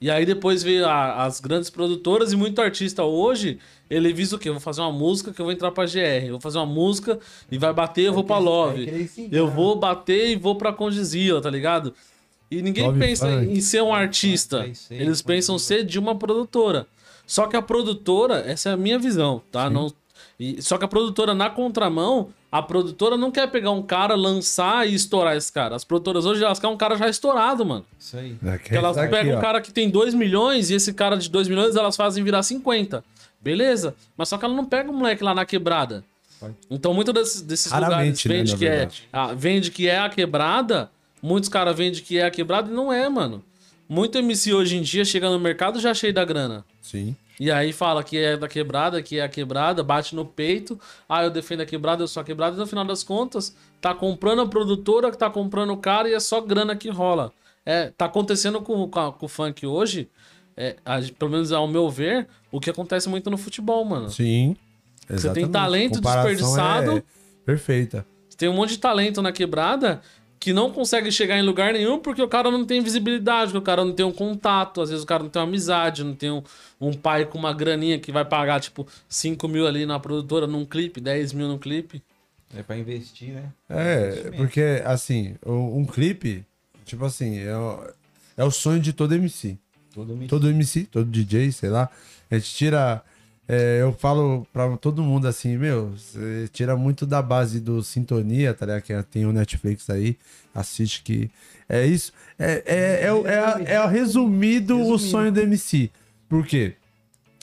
E aí depois veio a, as grandes produtoras e muito artista hoje, ele visa o quê? Eu vou fazer uma música que eu vou entrar pra G R. Eu vou fazer uma música e vai bater, eu vou pra Love. Eu vou bater e vou pra KondZilla, tá ligado? E ninguém Love pensa Funk. em ser um artista. Eles pensam ser de uma produtora. Só que a produtora, essa é a minha visão, tá? Não, e, só que a produtora, na contramão, a produtora não quer pegar um cara, lançar e estourar esse cara. As produtoras hoje, elas querem um cara já estourado, mano. Isso aí. Porque elas tá pegam aqui, um cara que tem dois milhões e esse cara de dois milhões elas fazem virar cinquenta. Beleza? Mas só que ela não pega o moleque lá na quebrada. Então, muito desses, desses lugares vende, né, que é, a, vende que é a quebrada, muitos caras vendem que é a quebrada e não é, mano. Muito M C hoje em dia chega no mercado já cheio da grana. Sim. E aí fala que é da quebrada, que é a quebrada, bate no peito. Ah, eu defendo a quebrada, eu sou a quebrada. E no final das contas, tá comprando a produtora, que tá comprando o cara e é só grana que rola. É, tá acontecendo com, com, com o funk hoje, é, a, pelo menos ao meu ver, o que acontece muito no futebol, mano. Sim, exatamente. Você tem talento comparação desperdiçado. É perfeita. Você tem um monte de talento na quebrada que não consegue chegar em lugar nenhum porque o cara não tem visibilidade, porque o cara não tem um contato, às vezes o cara não tem uma amizade, não tem um, um pai com uma graninha que vai pagar, tipo, cinco mil ali na produtora num clipe, dez mil num clipe. É pra investir, né? É, é porque, assim, um clipe, tipo assim, é o, é o sonho de todo M C. Todo M C. Todo M C, todo D J, sei lá. A gente tira... É, eu falo pra todo mundo assim, meu, você tira muito da base do Sintonia, tá ligado? Que tem o Netflix aí, assiste que... É isso, é, é, é, é, é, é resumido, resumido o sonho do M C. Por quê?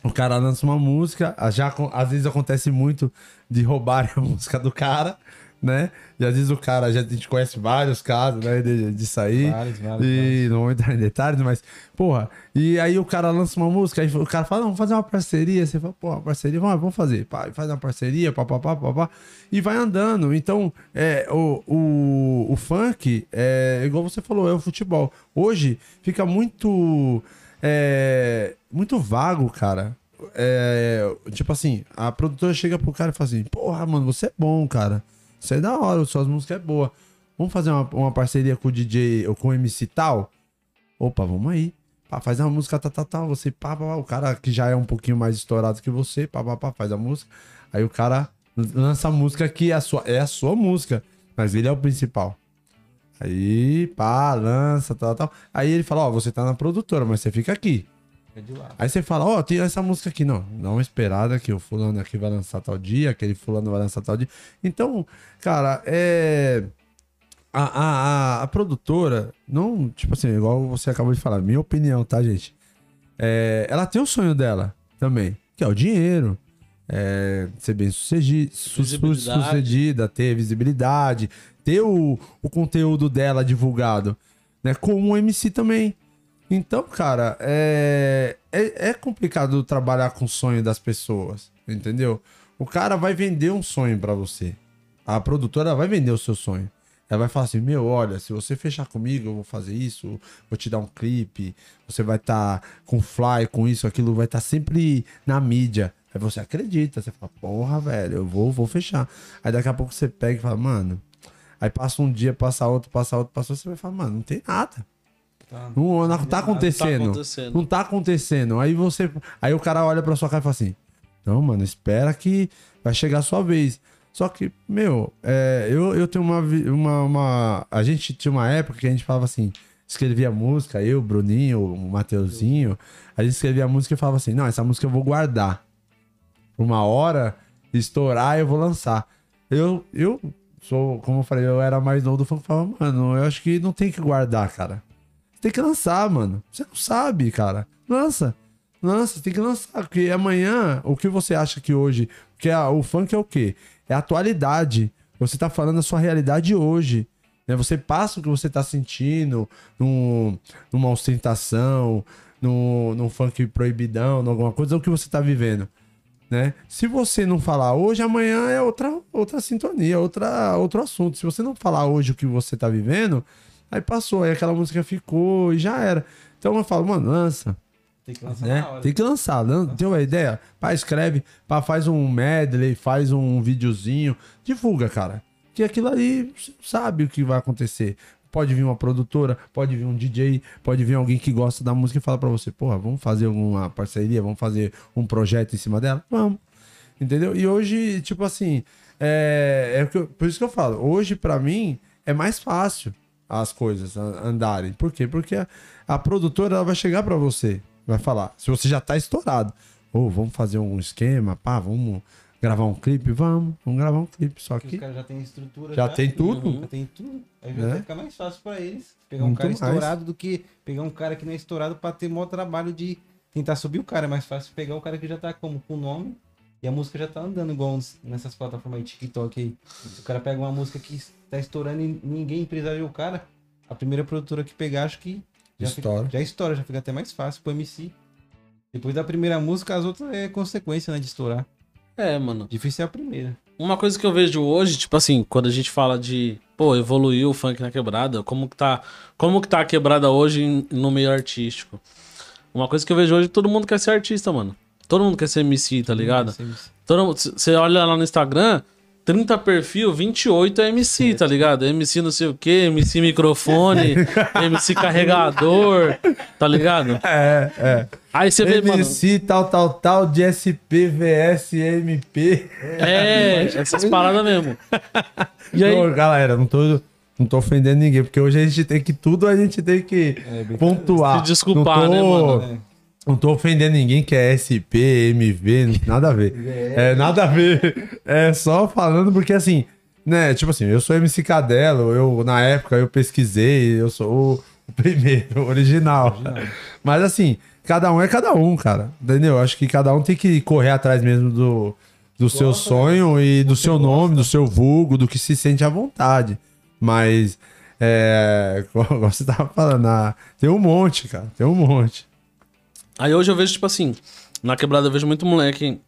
O cara lança uma música, já, às vezes acontece muito de roubar a música do cara, né? E às vezes o cara, já, a gente conhece vários casos, né? De, de sair. Vários, vários, e vários. Não vou entrar em detalhes, mas, porra. E aí o cara lança uma música, aí o cara fala, não, vamos fazer uma parceria. Você fala, porra, parceria, vamos, vamos fazer. Pá, faz uma parceria, papapá, papapá. E vai andando. Então, é, o, o, o funk, é, igual você falou, é o futebol. Hoje fica muito, é, muito vago, cara. É, tipo assim, a produtora chega pro cara e fala assim, porra, mano, você é bom, cara. Isso é da hora, suas músicas é boa. Vamos fazer uma, uma parceria com o D J ou com o M C tal? Opa, vamos aí. Pá, faz uma música, tá, tá, tá. Você, pá, pá, o cara que já é um pouquinho mais estourado que você, pá, pá, pá, faz a música. Aí o cara lança a música que é a sua, é a sua música, mas ele é o principal. Aí, pá, lança, tal, tal. Aí ele fala, ó, você tá na produtora, mas você fica aqui. Aí você fala, ó, oh, tem essa música aqui, não, dá uma esperada que o fulano aqui vai lançar tal dia, aquele fulano vai lançar tal dia. Então, cara, é... A, a, a produtora, não, tipo assim, igual você acabou de falar, minha opinião, tá, gente? É, ela tem o sonho dela também, que é o dinheiro, é, ser bem sucedida, sucedida, ter visibilidade, ter o, o conteúdo dela divulgado, né? Como um M C também. Então, cara, é, é, é complicado trabalhar com o sonho das pessoas, entendeu? O cara vai vender um sonho pra você. A produtora vai vender o seu sonho. Ela vai falar assim, meu, olha, se você fechar comigo, eu vou fazer isso, vou te dar um clipe, você vai estar tá com fly, com isso, aquilo, vai estar tá sempre na mídia. Aí você acredita, você fala, porra, velho, eu vou, vou fechar. Aí daqui a pouco você pega e fala, mano... Aí passa um dia, passa outro, passa outro, passa outro, você vai falar, mano, não tem nada. Tá. Não, não tá acontecendo. Não tá acontecendo. Não tá acontecendo. Aí você, aí o cara olha pra sua cara e fala assim: não, mano, espera que vai chegar a sua vez. Só que, meu, é, eu, eu tenho uma, uma, uma. A gente tinha uma época que a gente falava assim: escrevia música, eu, o Bruninho, o Mateuzinho. A gente escrevia a música e falava assim: não, essa música eu vou guardar. Uma hora, estourar, eu vou lançar. Eu, eu sou, como eu falei, eu era mais novo do funk, falava, mano, eu acho que não tem que guardar, cara. Tem que lançar, mano. Você não sabe, cara. Lança. Lança, tem que lançar. Porque amanhã, o que você acha que hoje... Porque a, o funk é o quê? É a atualidade. Você tá falando a sua realidade hoje. Né? Você passa o que você tá sentindo num, numa ostentação, num, num funk proibidão, numa alguma coisa, é o que você tá vivendo. Né? Se você não falar hoje, amanhã é outra, outra sintonia, outra, outro assunto. Se você não falar hoje o que você tá vivendo... Aí passou, aí aquela música ficou e já era. Então eu falo, mano, lança. Tem que lançar, né? Na hora. Tem que lançar, lança, tem uma ideia? Pá, escreve, pá, faz um medley, faz um videozinho, divulga, cara. Que aquilo ali, sabe o que vai acontecer. Pode vir uma produtora, pode vir um D J, pode vir alguém que gosta da música e fala pra você, porra, vamos fazer alguma parceria, vamos fazer um projeto em cima dela? Vamos. Entendeu? E hoje, tipo assim, é, é que eu, por isso que eu falo, hoje pra mim é mais fácil as coisas andarem. Por quê? Porque a, a produtora, ela vai chegar pra você, vai falar, se você já tá estourado, ou oh, vamos fazer um esquema, pá, vamos gravar um clipe, vamos, vamos gravar um clipe, só que... Os caras já tem estrutura. Já, já tem tudo. Já, já tem tudo. Aí vai é. ficar mais fácil pra eles pegar um Muito cara mais. estourado do que pegar um cara que não é estourado pra ter maior trabalho de tentar subir o cara. É mais fácil pegar um cara que já tá como com o nome e a música já tá andando igual nessas plataformas aí, TikTok aí. Se o cara pega uma música que tá estourando e ninguém empresaria o cara, a primeira produtora que pegar, acho que já estoura, fica, já, estoura já fica até mais fácil pro M C. Depois da primeira música, as outras é consequência, né, de estourar. É, mano. Difícil é a primeira. Uma coisa que eu vejo hoje, tipo assim, quando a gente fala de, pô, evoluiu o funk na quebrada, como que tá, como que tá a quebrada hoje no meio artístico? Uma coisa que eu vejo hoje, todo mundo quer ser artista, mano. Todo mundo quer ser M C, tá ligado? Você olha lá no Instagram, trinta perfil, vinte e oito é M C, tá ligado? M C não sei o que, M C microfone, M C carregador, tá ligado? É, é. Aí você vê, mano... M C tal, tal, tal, de S P, V S, M P. É, essas paradas mesmo. E aí... Ô, galera, não tô... Não tô ofendendo ninguém, porque hoje a gente tem que... Tudo a gente tem que é, pontuar. Se desculpar, tô... né, mano? É. Não tô ofendendo ninguém que é S P, M V, nada a ver. É, nada a ver. É só falando porque, assim, né? Tipo assim, eu sou M C Kadelo, eu, na época, eu pesquisei, eu sou o primeiro, o original. original. Mas, assim, cada um é cada um, cara. Entendeu? Acho que cada um tem que correr atrás mesmo do, do seu sonho e do seu nome, do seu vulgo, do que se sente à vontade. Mas, é, como você tava falando, ah, tem um monte, cara, tem um monte. Aí hoje eu vejo, tipo assim, na quebrada eu vejo muito moleque,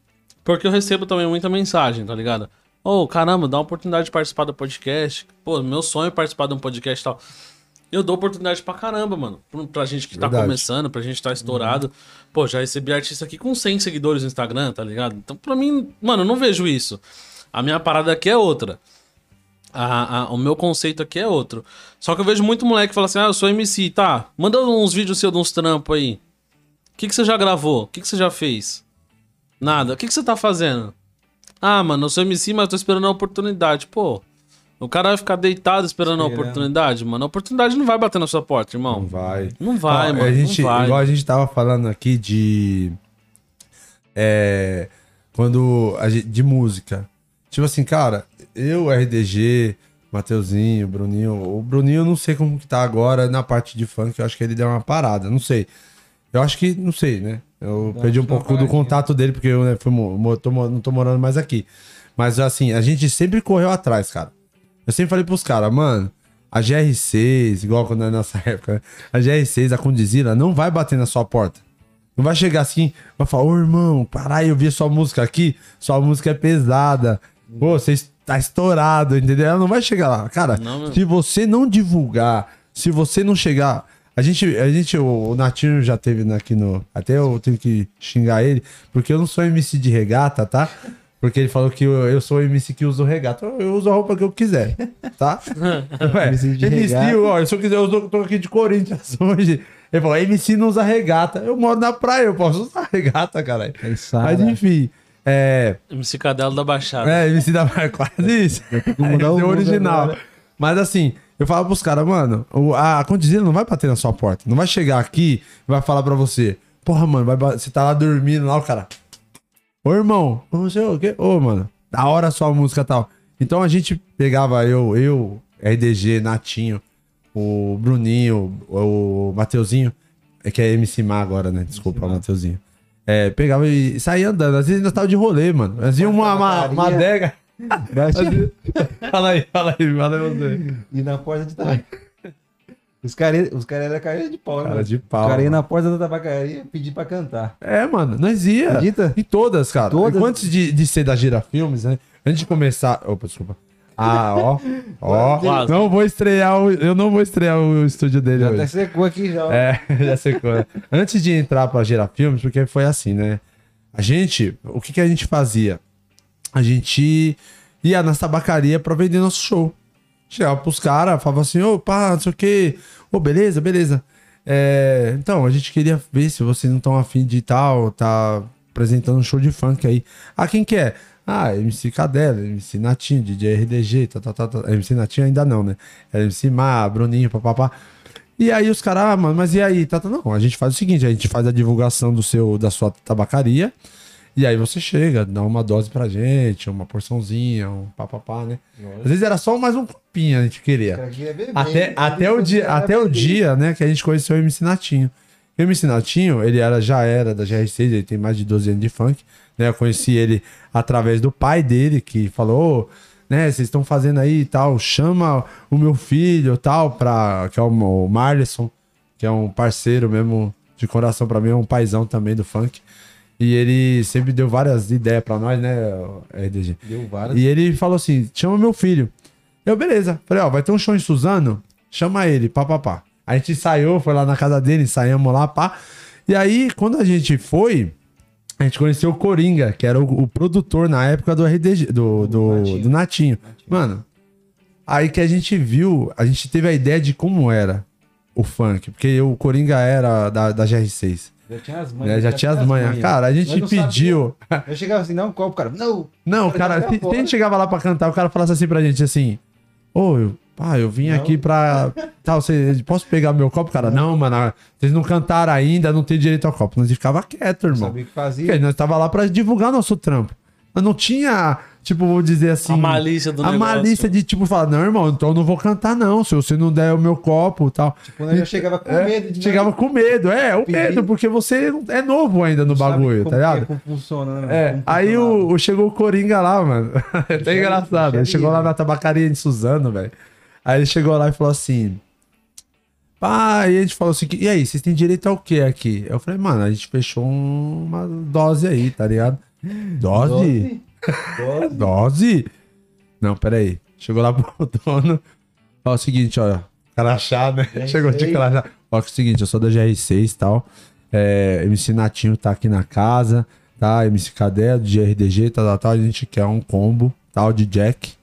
porque eu recebo também muita mensagem, tá ligado? Ô, oh, caramba, dá uma oportunidade de participar do podcast. Pô, meu sonho é participar de um podcast e tal. Eu dou oportunidade pra caramba, mano. Pra gente que Verdade. tá começando, pra gente que tá estourado. Uhum. Pô, já recebi artista aqui com cem seguidores no Instagram, tá ligado? Então, pra mim, mano, eu não vejo isso. A minha parada aqui é outra. A, a, o meu conceito aqui é outro. Só que eu vejo muito moleque que fala assim, ah, eu sou M C, tá? Manda uns vídeos seus de uns trampos aí. O que, que você já gravou? O que, que você já fez? Nada. O que, que você tá fazendo? Ah, mano, eu sou M C, mas tô esperando a oportunidade. Pô, o cara vai ficar deitado esperando, esperando. a oportunidade, mano. A oportunidade não vai bater na sua porta, irmão. Não vai. Não vai, ah, mano. A gente, não vai. Igual a gente tava falando aqui de... É, quando... A gente, de música. Tipo assim, cara, eu, R D G, Mateuzinho, Bruninho... O Bruninho eu não sei como que tá agora na parte de funk. Eu acho que ele deu uma parada, não sei. Eu acho que, não sei, né? Eu não, perdi um pouco do contato dele, porque eu, né, fui, tô, não tô morando mais aqui. Mas, assim, a gente sempre correu atrás, cara. Eu sempre falei pros caras, mano, a G R seis, igual quando na nossa época, né? A G R seis, a KondZilla, não vai bater na sua porta. Não vai chegar assim, vai falar, ô, irmão, parai, eu vi sua música aqui, sua música é pesada. Pô, você tá estourado, entendeu? Ela não vai chegar lá. Cara, não, se você não divulgar, se você não chegar... A gente, a gente, o, o Natinho já teve aqui no... Até eu tenho que xingar ele, porque eu não sou M C de regata, tá? Porque ele falou que eu, eu sou M C que uso regata. Eu, eu uso a roupa que eu quiser, tá? Ué, M C de M C, regata. Ó, se eu quiser, eu tô, tô aqui de Corinthians hoje. Ele falou, M C não usa regata. Eu moro na praia, eu posso usar regata, caralho. É isso, mas enfim... É... M C Kadelo da Baixada. É, M C da Baixada, quase isso. É o original. Agora. Mas assim... Eu falo pros caras, mano, a KondZilla não vai bater na sua porta. Não vai chegar aqui e vai falar pra você. Porra, mano, vai bater, você tá lá dormindo lá, o cara. Ô, irmão, não sei o quê. Ô, mano, da hora a sua música e tal. Então a gente pegava eu, eu, R D G, Natinho, o Bruninho, o Mateuzinho, que é M C Ma agora, né? Desculpa, o Mateuzinho. É, pegava e saía andando. Às vezes ainda tava de rolê, mano. Às vezes uma, uma, uma adega. Vezes... fala aí, fala aí, fala aí você. E na porta de trás. Os caras os cara eram carinha de pau, né? Cara de pau. Os caras iam na porta da tabacaria pedir pra cantar. É, mano, nós ia. Acredita? E todas, cara. Todas. Antes de, de ser da Gira Filmes, né? Antes de começar. Opa, desculpa. Ah, ó. Ó. Quase. Não vou estrear o... Eu não vou estrear o estúdio dele. Já hoje. Até secou aqui já. É, já secou. Né? Antes de entrar pra Gira Filmes, porque foi assim, né? A gente. O que, que a gente fazia? A gente ia nas tabacarias pra vender nosso show. Chegava pros caras, falava assim, ô, pá, não sei o quê. Ô, beleza, beleza. É, então, a gente queria ver se vocês não estão afim de tal, tá apresentando um show de funk aí. Ah, quem que é? Ah, M C Kadelo, M C Natinho, D J R D G, tá, tá, tá, tá. M C Natinho ainda não, né? É M C Ma, Bruninho, papapá. E aí os caras, ah, mano, mas e aí? Tá, tá, não, a gente faz o seguinte, a gente faz a divulgação do seu, da sua tabacaria. E aí você chega, dá uma dose pra gente, uma porçãozinha, um papapá, né? Nossa. Às vezes era só mais um copinho a gente queria. É bebê, até até, o dia, até o dia, né, que a gente conheceu o M C Natinho. E o M C Natinho, ele era, já era da G R seis, ele tem mais de doze anos de funk, né? Eu conheci ele através do pai dele, que falou, né, vocês estão fazendo aí e tal, chama o meu filho e tal, pra, que é o Marlison, que é um parceiro mesmo de coração pra mim, é um paizão também do funk. E ele sempre deu várias ideias pra nós, né, R D G? Deu várias. E ele falou assim, chama meu filho. Eu, beleza. Falei, ó, vai ter um show em Suzano? Chama ele, pá, pá, pá. A gente ensaiou, foi lá na casa dele, ensaiamos lá, pá. E aí, quando a gente foi, a gente conheceu o Coringa, que era o, o produtor na época do R D G, do, do, do, Natinho. do Natinho. Natinho. Mano, aí que a gente viu, a gente teve a ideia de como era o funk. Porque o Coringa era da, da G R seis. Já tinha as manhas. É, já, já tinha as manhas. manhas. Cara, a gente pediu... Sabia. Eu chegava assim, não, copo, cara. Não! Não, cara, se, se a gente chegava lá pra cantar, o cara falasse assim pra gente, assim... Ô, oh, eu, ah, eu vim não. aqui pra... Tal, cê, posso pegar meu copo, cara? Não, não mano, vocês não cantaram ainda, não tem direito ao copo. Nós ficava quieto, irmão. Não sabia o que fazia. Porque nós tava lá pra divulgar nosso trampo. Mas não tinha, tipo, vou dizer assim... A malícia do a negócio. A malícia de, tipo, falar, não, irmão, então eu não vou cantar, não. Se você não der o meu copo e tal. Tipo, eu chegava com é, medo. De chegava com medo, é, o pedir. medo, porque você é novo ainda no bagulho, tá ligado? É, como funciona, né? É, como aí o, o, chegou o Coringa lá, mano. É até engraçado. Ele chegou lá na tabacaria de Suzano, velho. Aí ele chegou lá e falou assim... Pá, e a gente falou assim, e aí, vocês têm direito ao quê aqui? Eu falei, mano, a gente fechou uma dose aí, tá ligado? Dose? Dose? Dose? Não, peraí. Chegou lá pro dono. Ó, o seguinte, ó. Crachá, né? G R seis. Chegou de crachá. Ó, é o seguinte, eu sou da G R seis e tal. É, M C Natinho tá aqui na casa, tá? M C Kadelo, de R D G, tal, tal, tal. A gente quer um combo, tal, de Jack.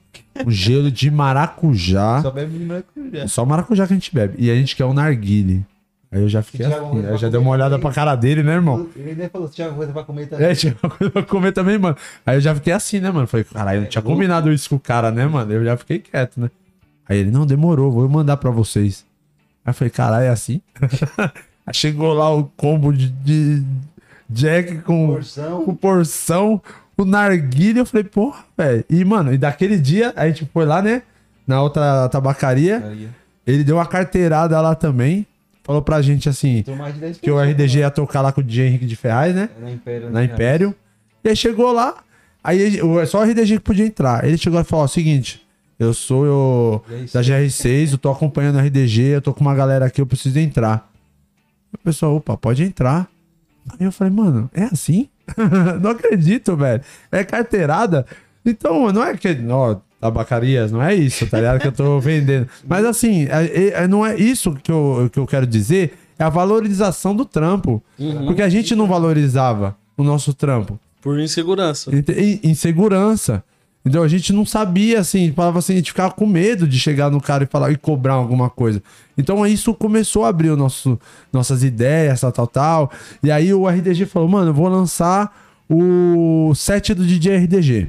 Um gelo de maracujá. Só bebe de maracujá. Só maracujá que a gente bebe. E a gente quer um narguile. Aí eu já fiquei assim, eu já, já dei uma olhada pra cara dele, né, irmão? Ele nem falou, tinha alguma coisa pra comer também. É, tinha alguma coisa pra comer também, mano. Aí eu já fiquei assim, né, mano? Falei, caralho, não tinha combinado isso com o cara, né, mano? Eu já fiquei quieto, né? Aí ele, não, demorou, vou mandar pra vocês. Aí eu falei, caralho, é assim? Aí chegou lá o combo de, de Jack com porção, com porção o narguilha, eu falei, porra, velho. E, mano, e daquele dia, a gente foi lá, né, na outra tabacaria, Caria. ele deu uma carteirada lá também. Falou pra gente assim, que o R D G ia tocar lá com o D J Henrique de Ferraz, né? Na Império. Na Império. E aí chegou lá, aí só o R D G que podia entrar. Ele chegou e falou, ó, o seguinte, eu sou eu, da G R seis, eu tô acompanhando a R D G, eu tô com uma galera aqui, eu preciso entrar. O pessoal, opa, pode entrar. Aí eu falei, mano, é assim? Não acredito, velho. É carteirada? Então, não é que... Ó, tabacarias, não é isso, tá ligado? Que eu tô vendendo. Mas assim, é, é, não é isso que eu, que eu quero dizer, é a valorização do trampo. Uhum. Porque a gente não valorizava o nosso trampo. Por insegurança. In, insegurança. Então a gente não sabia, assim, falava assim, a gente ficava com medo de chegar no cara e falar e cobrar alguma coisa. Então isso começou a abrir o nosso, nossas ideias, tal, tal, tal. E aí o R D G falou, mano, eu vou lançar o set do D J R D G.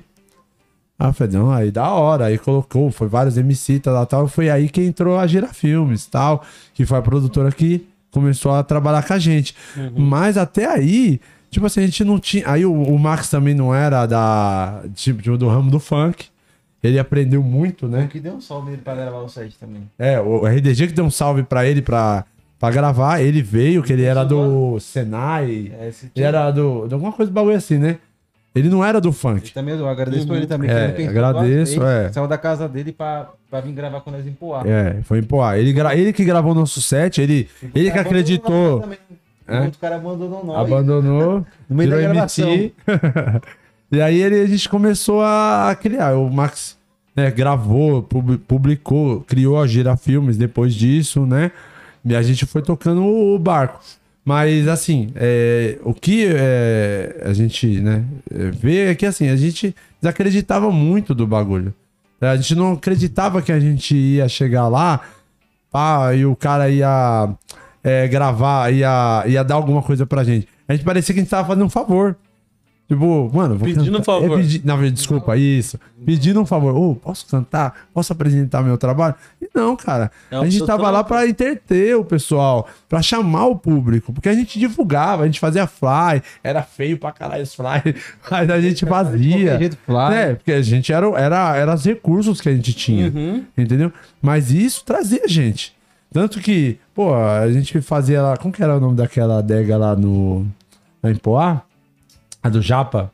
Ah, falei, não, aí da hora, aí colocou, foi vários M C, tal, tal, foi aí que entrou a Gira Filmes, tal, que foi a produtora que começou a trabalhar com a gente. Uhum. Mas até aí, tipo assim, a gente não tinha, aí o, o Max também não era da, tipo, do ramo do funk, Ele aprendeu muito, né? O que deu um salve pra gravar o set também. É, o R D G que deu um salve pra ele pra, pra gravar. Ele veio, que ele era do Senai. É, ele era do, de alguma coisa do bagulho assim, né? Ele não era do funk. Eu também eu agradeço uhum. pra ele também. É, que ele agradeço, é. Saiu da casa dele pra, pra vir gravar com nós em Poá. É, foi em Poá. Ele, gra... ele que gravou o nosso set, ele, ele que acreditou. É? O cara abandonou nós. Abandonou, no meio da gravação. M C. E aí ele, a gente começou a criar. O Max, né, gravou, publicou, criou a Gira Filmes depois disso, né? E a gente foi tocando o barco. Mas, assim, é, o que é, a gente, né, vê é que, assim, a gente desacreditava muito do bagulho. A gente não acreditava que a gente ia chegar lá, pá, e o cara ia... É, gravar, ia, ia dar alguma coisa pra gente. A gente parecia que a gente tava fazendo um favor. Tipo, mano... Vou pedindo cantar. um favor. É, pedi... Não, desculpa, isso. Pedindo um favor. Ô, oh, posso cantar? Posso apresentar meu trabalho? E não, cara. Não, a gente tava tão... lá pra entreter o pessoal, pra chamar o público, porque a gente divulgava, a gente fazia fly, era feio pra caralho os fly, mas a gente fazia. É, porque a gente era, era, era os recursos que a gente tinha, uhum. entendeu? Mas isso trazia gente. Tanto que, pô, a gente fazia lá... Como que era o nome daquela adega lá no... Lá em Poá? A do Japa?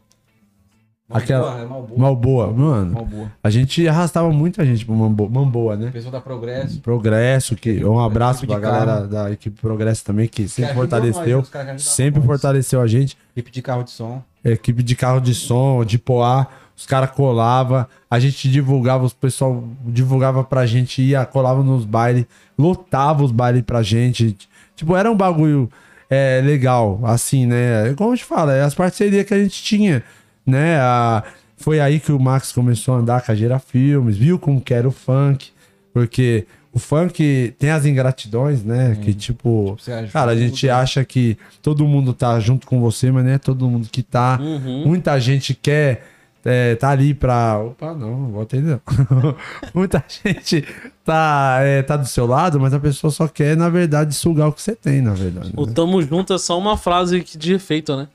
Aquela... É Malboa. Malboa, mano. Malboa. A gente arrastava muita gente pro Mamboa, Mamboa, né? Pessoal da Progresso. Progresso, que... Um abraço pra galera carro. da equipe Progresso também, que sempre que fortaleceu. Nós, sempre fortaleceu a gente. Equipe de carro de som. Equipe de carro de som, de Poá. Os caras colavam, a gente divulgava, o pessoal divulgava pra gente, ia, colava nos bailes, lotava os bailes pra gente. Tipo, era um bagulho é, legal, assim, né? Como a gente fala, é as parcerias que a gente tinha, né? A, foi aí que o Max começou a andar com a Gira Filmes, viu como que era o funk, porque o funk tem as ingratidões, né? Hum, que tipo, tipo cara, a gente tudo. acha que todo mundo tá junto com você, mas não é todo mundo que tá. Uhum. Muita gente quer... É, tá ali pra... Opa, não, vou atender não. Muita gente tá, é, tá do seu lado, mas a pessoa só quer, na verdade, sugar o que você tem, na verdade. O né? tamo junto é só uma frase de efeito, né?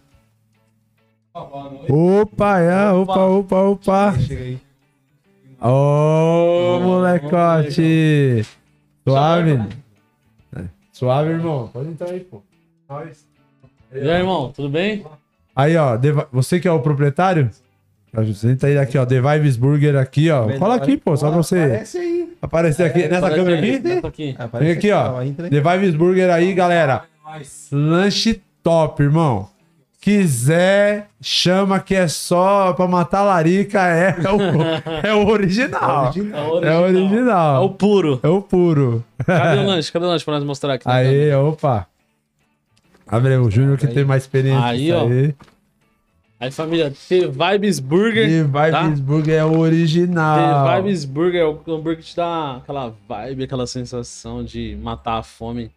Opa, é, opa, opa, opa. Ô, oh, molecote. Suave? Suave, irmão. Pode entrar aí, pô. E aí, irmão, tudo bem? Aí, ó, você que é o proprietário? Ajuda aí aqui, ó. The Vibes Burger aqui, ó. Cola aqui, pô. Só pra você. Aparece aí. Aparecer aqui. É, nessa aparece câmera aí, aqui? aqui. Vem aqui, ó. The Vibes Burger aí, galera. Lanche top, irmão. Quiser, chama que é só pra matar a larica. É o, é o original. original. É o original. É o original. É o puro. É o puro. Cadê o lanche? Cadê o lanche pra nós mostrar aqui? Aí, opa. Abre o Júnior que aí. tem mais experiência. Aí, ó. Aí. Aí, família, The Vibes Burger. The Vibes tá? Burger é o original. The Vibes Burger é o hambúrguer que te dá aquela vibe, aquela sensação de matar a fome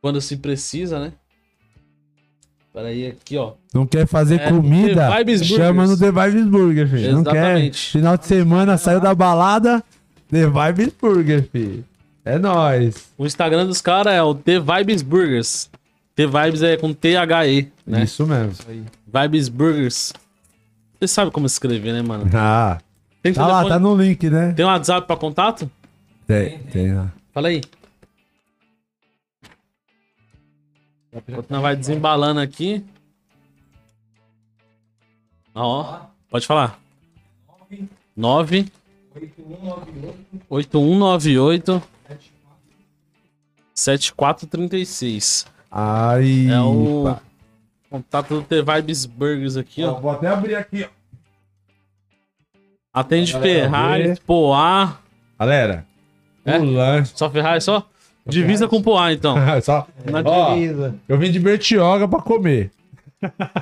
quando se precisa, né? Peraí, aqui, ó. Não quer fazer é, comida? Chama no The Vibes Burger, filho. Exatamente. Não quer? Final de semana saiu da balada, The Vibes Burger, filho. É nóis. O Instagram dos caras é o The Vibes Burgers. The Vibes é com T H E, né? Isso mesmo. Isso aí. Vibes Burgers. Você sabe como escrever, né, mano? Ah. Tem tá telefone? lá, tá no link, né? Tem um WhatsApp pra contato? Tem, tem lá. Fala aí. Enquanto nós vai desembalando aqui. Ó, pode falar. nove oito um nove oito sete quatro três seis. Aí, é o pá. contato do The Vibes Burgers aqui, ó, ó. Vou até abrir aqui, ó. Atende Ferrari, ver. Poá. Galera, é? lanche. Só Ferrari, só? só divisa Ferrari. com Poá, então. só. Na ó, divisa. Eu vim de Bertioga pra comer.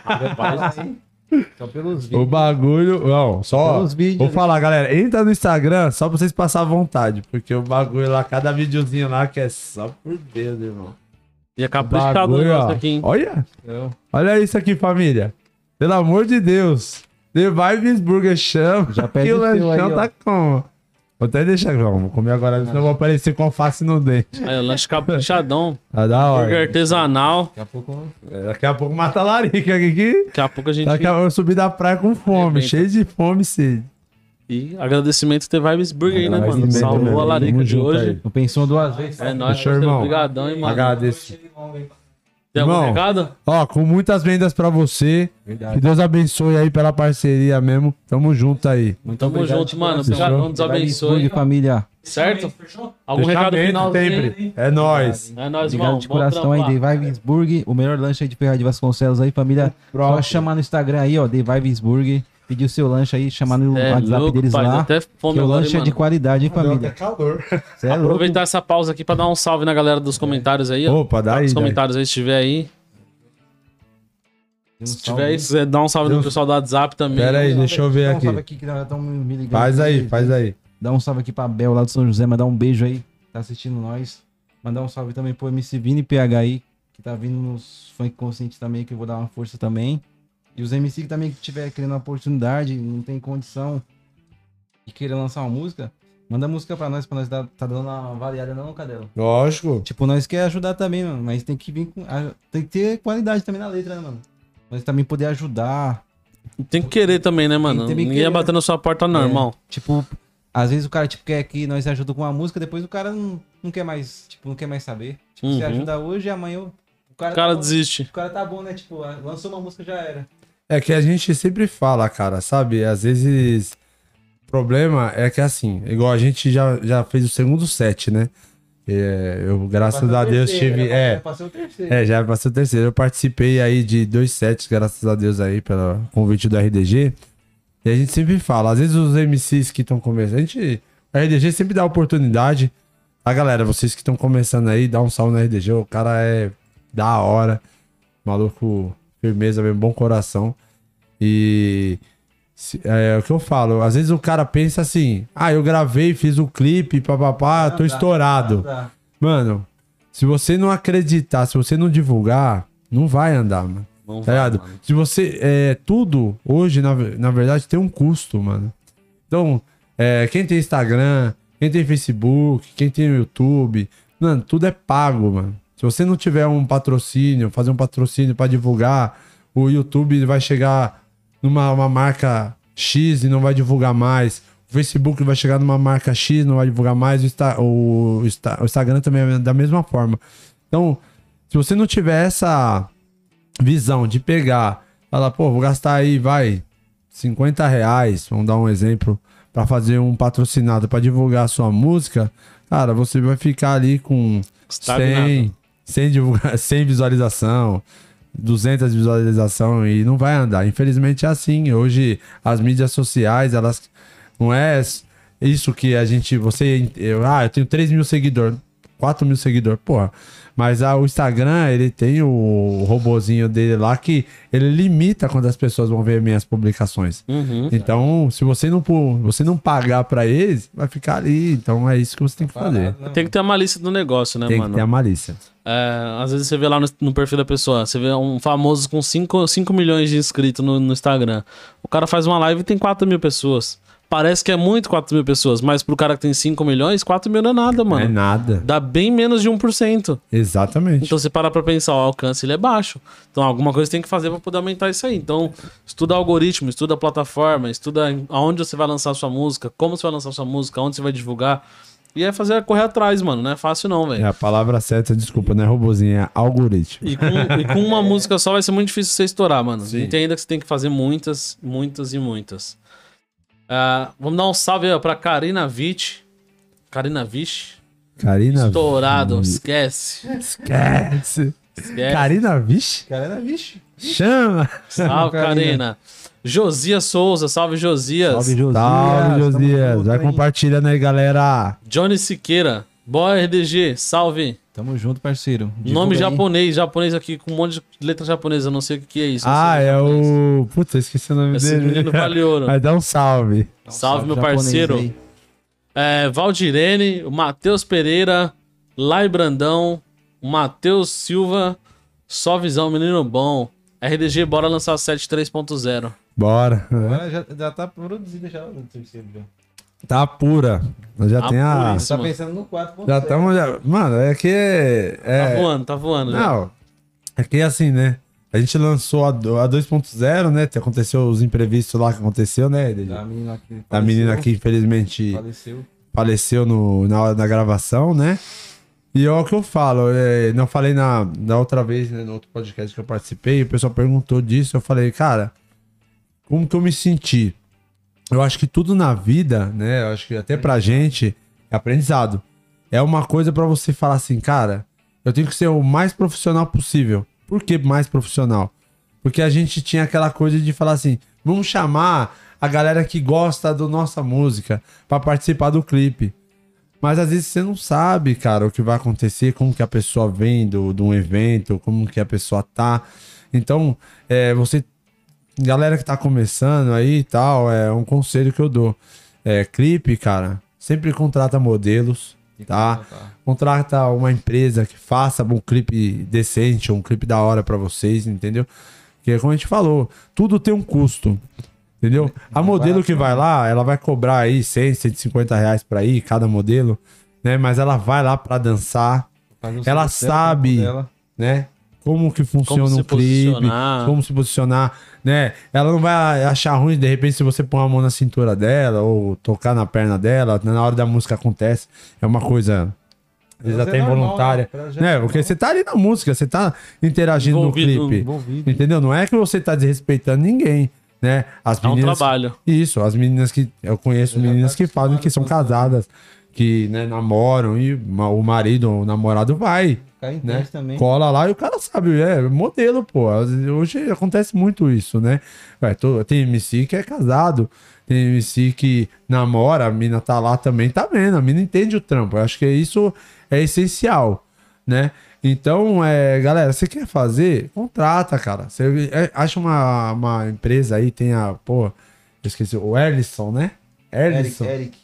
Rapaz, só pelos vídeos. O bagulho... Não, só... Vídeos, vou né? falar, galera. Entra no Instagram só pra vocês passarem vontade. Porque o bagulho lá, cada videozinho lá que é só por Deus, irmão. E é caprichado nosso aqui, hein? Olha! Não. Olha isso aqui, família. Pelo amor de Deus. The Vibes Burger chama. Já pede o lanchão tá com... Vou até deixar, vamos comer agora, senão eu vou aparecer com alface no dente. Aí, o lanche caprichadão. Tá da hora. Burger artesanal. Daqui a pouco... Daqui a pouco mata a larica aqui. Daqui a pouco a gente... Daqui a pouco eu subi da praia com fome, cheio de fome, Cid. E agradecimento The Vibes Burger aí, né, mano? Salvou a larica de hoje. Não pensou duas vezes. É nóis, irmão. Obrigadão, hein, mano. Agradeço. Tem algum recado? Ó, com muitas vendas pra você. Verdade. Que Deus abençoe aí pela parceria mesmo. Tamo junto aí. Muito Tamo obrigado, junto, mano. Obrigadão, Deus abençoe. Família. Certo? Fechou? Algum Fechamento, recado final sempre. É nóis. É nóis, mano. Obrigado de coração aí, The Vibes Burger. O melhor lanche aí de Ferraz de Vasconcelos aí, família. Só chamar no Instagram aí, ó, The Vibes Burger. Pedir o seu lanche aí, chamar no é WhatsApp louco, deles pai, lá, até fome que o lanche aí, é de qualidade, hein, família? Não, calor. É aproveitar louco. Essa pausa aqui pra dar um salve na galera dos comentários aí. Opa, dá aí. Os comentários aí, se tiver aí. Um se tiver aí, você dá um salve Deus. No pessoal do WhatsApp também. Pera aí, deixa eu ver aqui. aqui que dá, um faz aí, aí, faz aí. Dá um salve aqui pra Bel lá do São José, mandar um beijo aí, tá assistindo nós. Mandar um salve também pro M C Vini P H aí, que tá vindo nos funk consciente também, que eu vou dar uma força também. E os M C que também tiver querendo uma oportunidade, não tem condição e querer lançar uma música, manda música pra nós, pra nós dar, tá dando uma variada não, Kadelo? Lógico. Tipo, nós quer ajudar também, mano, mas tem que vir com... Tem que ter qualidade também na letra, né, mano? Nós também poder ajudar. Tem que querer também, né, mano? Ninguém querer. Ia bater na sua porta não, é, irmão. Tipo, às vezes o cara, tipo, quer que nós ajuda com uma música, depois o cara não, não quer mais, tipo, não quer mais saber. Tipo, uhum. Você ajuda hoje e amanhã o cara, o cara tá desiste. Bom, o cara tá bom, né? Tipo, lançou uma música, já era. É que a gente sempre fala, cara, sabe? Às vezes o problema é que assim, igual a gente já, já fez o segundo set, né? É, eu, graças a Deus, tive... É, é, já passou o terceiro. Eu participei aí de dois sets, graças a Deus aí, pelo convite do R D G. E a gente sempre fala, às vezes os M Cs que estão começando, a gente... A R D G sempre dá a oportunidade. A galera, vocês que estão começando aí, dá um salve na R D G. O cara é da hora. Maluco... Firmeza mesmo, bom coração. E se, é, é o que eu falo, às vezes o cara pensa assim, ah, eu gravei, fiz o clipe, papapá, tô estourado. Mano, se você não acreditar, se você não divulgar, não vai andar, mano. Não tá vai, ligado? Mano. Se você, é, tudo hoje, na, na verdade, tem um custo, mano. Então, é, quem tem Instagram, quem tem Facebook, quem tem YouTube, mano, tudo é pago, mano. Se você não tiver um patrocínio, fazer um patrocínio para divulgar, o YouTube vai chegar numa uma marca X e não vai divulgar mais. O Facebook vai chegar numa marca X e não vai divulgar mais. O, Insta, o, o Instagram também é da mesma forma. Então, se você não tiver essa visão de pegar, falar, pô, vou gastar aí, vai, cinquenta reais, vamos dar um exemplo, para fazer um patrocinado, para divulgar a sua música, cara, você vai ficar ali com... cem, sem divulgar, sem visualização, duzentas visualização e não vai andar. Infelizmente é assim. Hoje as mídias sociais, elas não é isso que a gente, você, eu, ah, eu tenho três mil seguidores, quatro mil seguidores, porra. Mas ah, o Instagram, ele tem o robozinho dele lá que ele limita quando as pessoas vão ver minhas publicações. Uhum. Então, se você não, você não pagar pra eles, vai ficar ali. Então, é isso que você tem que fazer. Tem que ter a malícia do negócio, né, mano? Tem que ter a malícia. É, às vezes você vê lá no, no perfil da pessoa, você vê um famoso com cinco milhões de inscritos no, no Instagram. O cara faz uma live e tem quatro mil pessoas. Parece que é muito quatro mil pessoas, mas pro cara que tem cinco milhões, quatro mil não é nada, mano. É nada. Dá bem menos de um por cento. Exatamente. Então você para pra pensar, o alcance ele é baixo. Então alguma coisa tem que fazer pra poder aumentar isso aí. Então estuda algoritmo, estuda a plataforma, estuda aonde você vai lançar a sua música, como você vai lançar a sua música, onde você vai divulgar. E é fazer correr atrás, mano. Não é fácil não, velho. É a palavra certa, desculpa, não é robozinho, é algoritmo. E com, e com uma música só vai ser muito difícil você estourar, mano. Sim. E tem ainda que você tem que fazer muitas, muitas e muitas. Uh, vamos dar um salve aí pra Karina Vitt. Karina Vitt. Karina Estourado, Vitt. Esquece. Esquece. Esquece. Karina Vitt. Karina Vitt. Chama. Salve, Karina. Josias Souza. Salve, Josias. Salve, Josias. Salve, Josias. Vai compartilhando aí, galera. Johnny Siqueira. Boa, R D G. Salve. Tamo junto, parceiro. Divulga nome aí. Japonês, japonês aqui, com um monte de letra japonesa, não sei o que é isso. Ah, é japonês. O... Putz, eu esqueci o nome Esse dele. Menino vale ouro. Mas dá um salve. Dá um salve, salve, meu parceiro. É, Valdirene, o Matheus Pereira, Lai Brandão, o Matheus Silva, só visão, menino bom. R D G, bora lançar o sete três ponto zero. Bora. Agora já, já tá produzido já no terceiro, já. Tá pura. Nós já ah, tem a. Isso, tá mano. Pensando no quatro ponto zero. Já estamos. Já... Mano, é que. É... Tá voando, tá voando. Não. Já. É que assim, né? A gente lançou a, a dois ponto zero, né? Aconteceu os imprevistos lá que aconteceu, né? Da menina que, da menina que infelizmente faleceu, faleceu no, na hora da gravação, né? E é o que eu falo, é, não falei na, na outra vez, né, no outro podcast que eu participei, o pessoal perguntou disso, eu falei, cara, como que eu me senti? Eu acho que tudo na vida, né, eu acho que até pra gente é aprendizado. É uma coisa pra você falar assim, cara, eu tenho que ser o mais profissional possível. Por que mais profissional? Porque a gente tinha aquela coisa de falar assim, vamos chamar a galera que gosta da nossa música pra participar do clipe. Mas às vezes você não sabe, cara, o que vai acontecer, como que a pessoa vem do, de um evento, como que a pessoa tá. Então, é, você, galera que tá começando aí e tal, é um conselho que eu dou. É, clipe, cara, sempre contrata modelos, tá? Contrata uma empresa que faça um clipe decente, um clipe da hora pra vocês, entendeu? Porque é como a gente falou, tudo tem um custo. Entendeu? A modelo que vai lá, ela vai cobrar aí cem, cento e cinquenta reais pra ir, cada modelo, né? Mas ela vai lá pra dançar, ela sabe, né? Como que funciona um clipe, como se posicionar, né? Ela não vai achar ruim, de repente, se você pôr a mão na cintura dela ou tocar na perna dela, na hora da música acontece, é uma coisa... Às vezes até involuntária, né? Porque você tá ali na música, você tá interagindo no clipe, entendeu? Não é que você tá desrespeitando ninguém, né? As meninas, é um trabalho. Isso, as meninas que... Eu conheço eu meninas que fazem, que são casadas, que, né, namoram, e o marido, o namorado vai, né? Cola lá e o cara sabe, é modelo, pô. Hoje acontece muito isso, né? Ué, tô, tem M C que é casado, tem M C que namora, a mina tá lá também, tá vendo, a mina entende o trampo. Eu acho que isso é essencial, né? Então, é, galera, você quer fazer? Contrata, cara. Você é, acha uma, uma empresa aí, tem a, pô, eu esqueci, o Erlisson, né? Erlisson. Erick, Erick.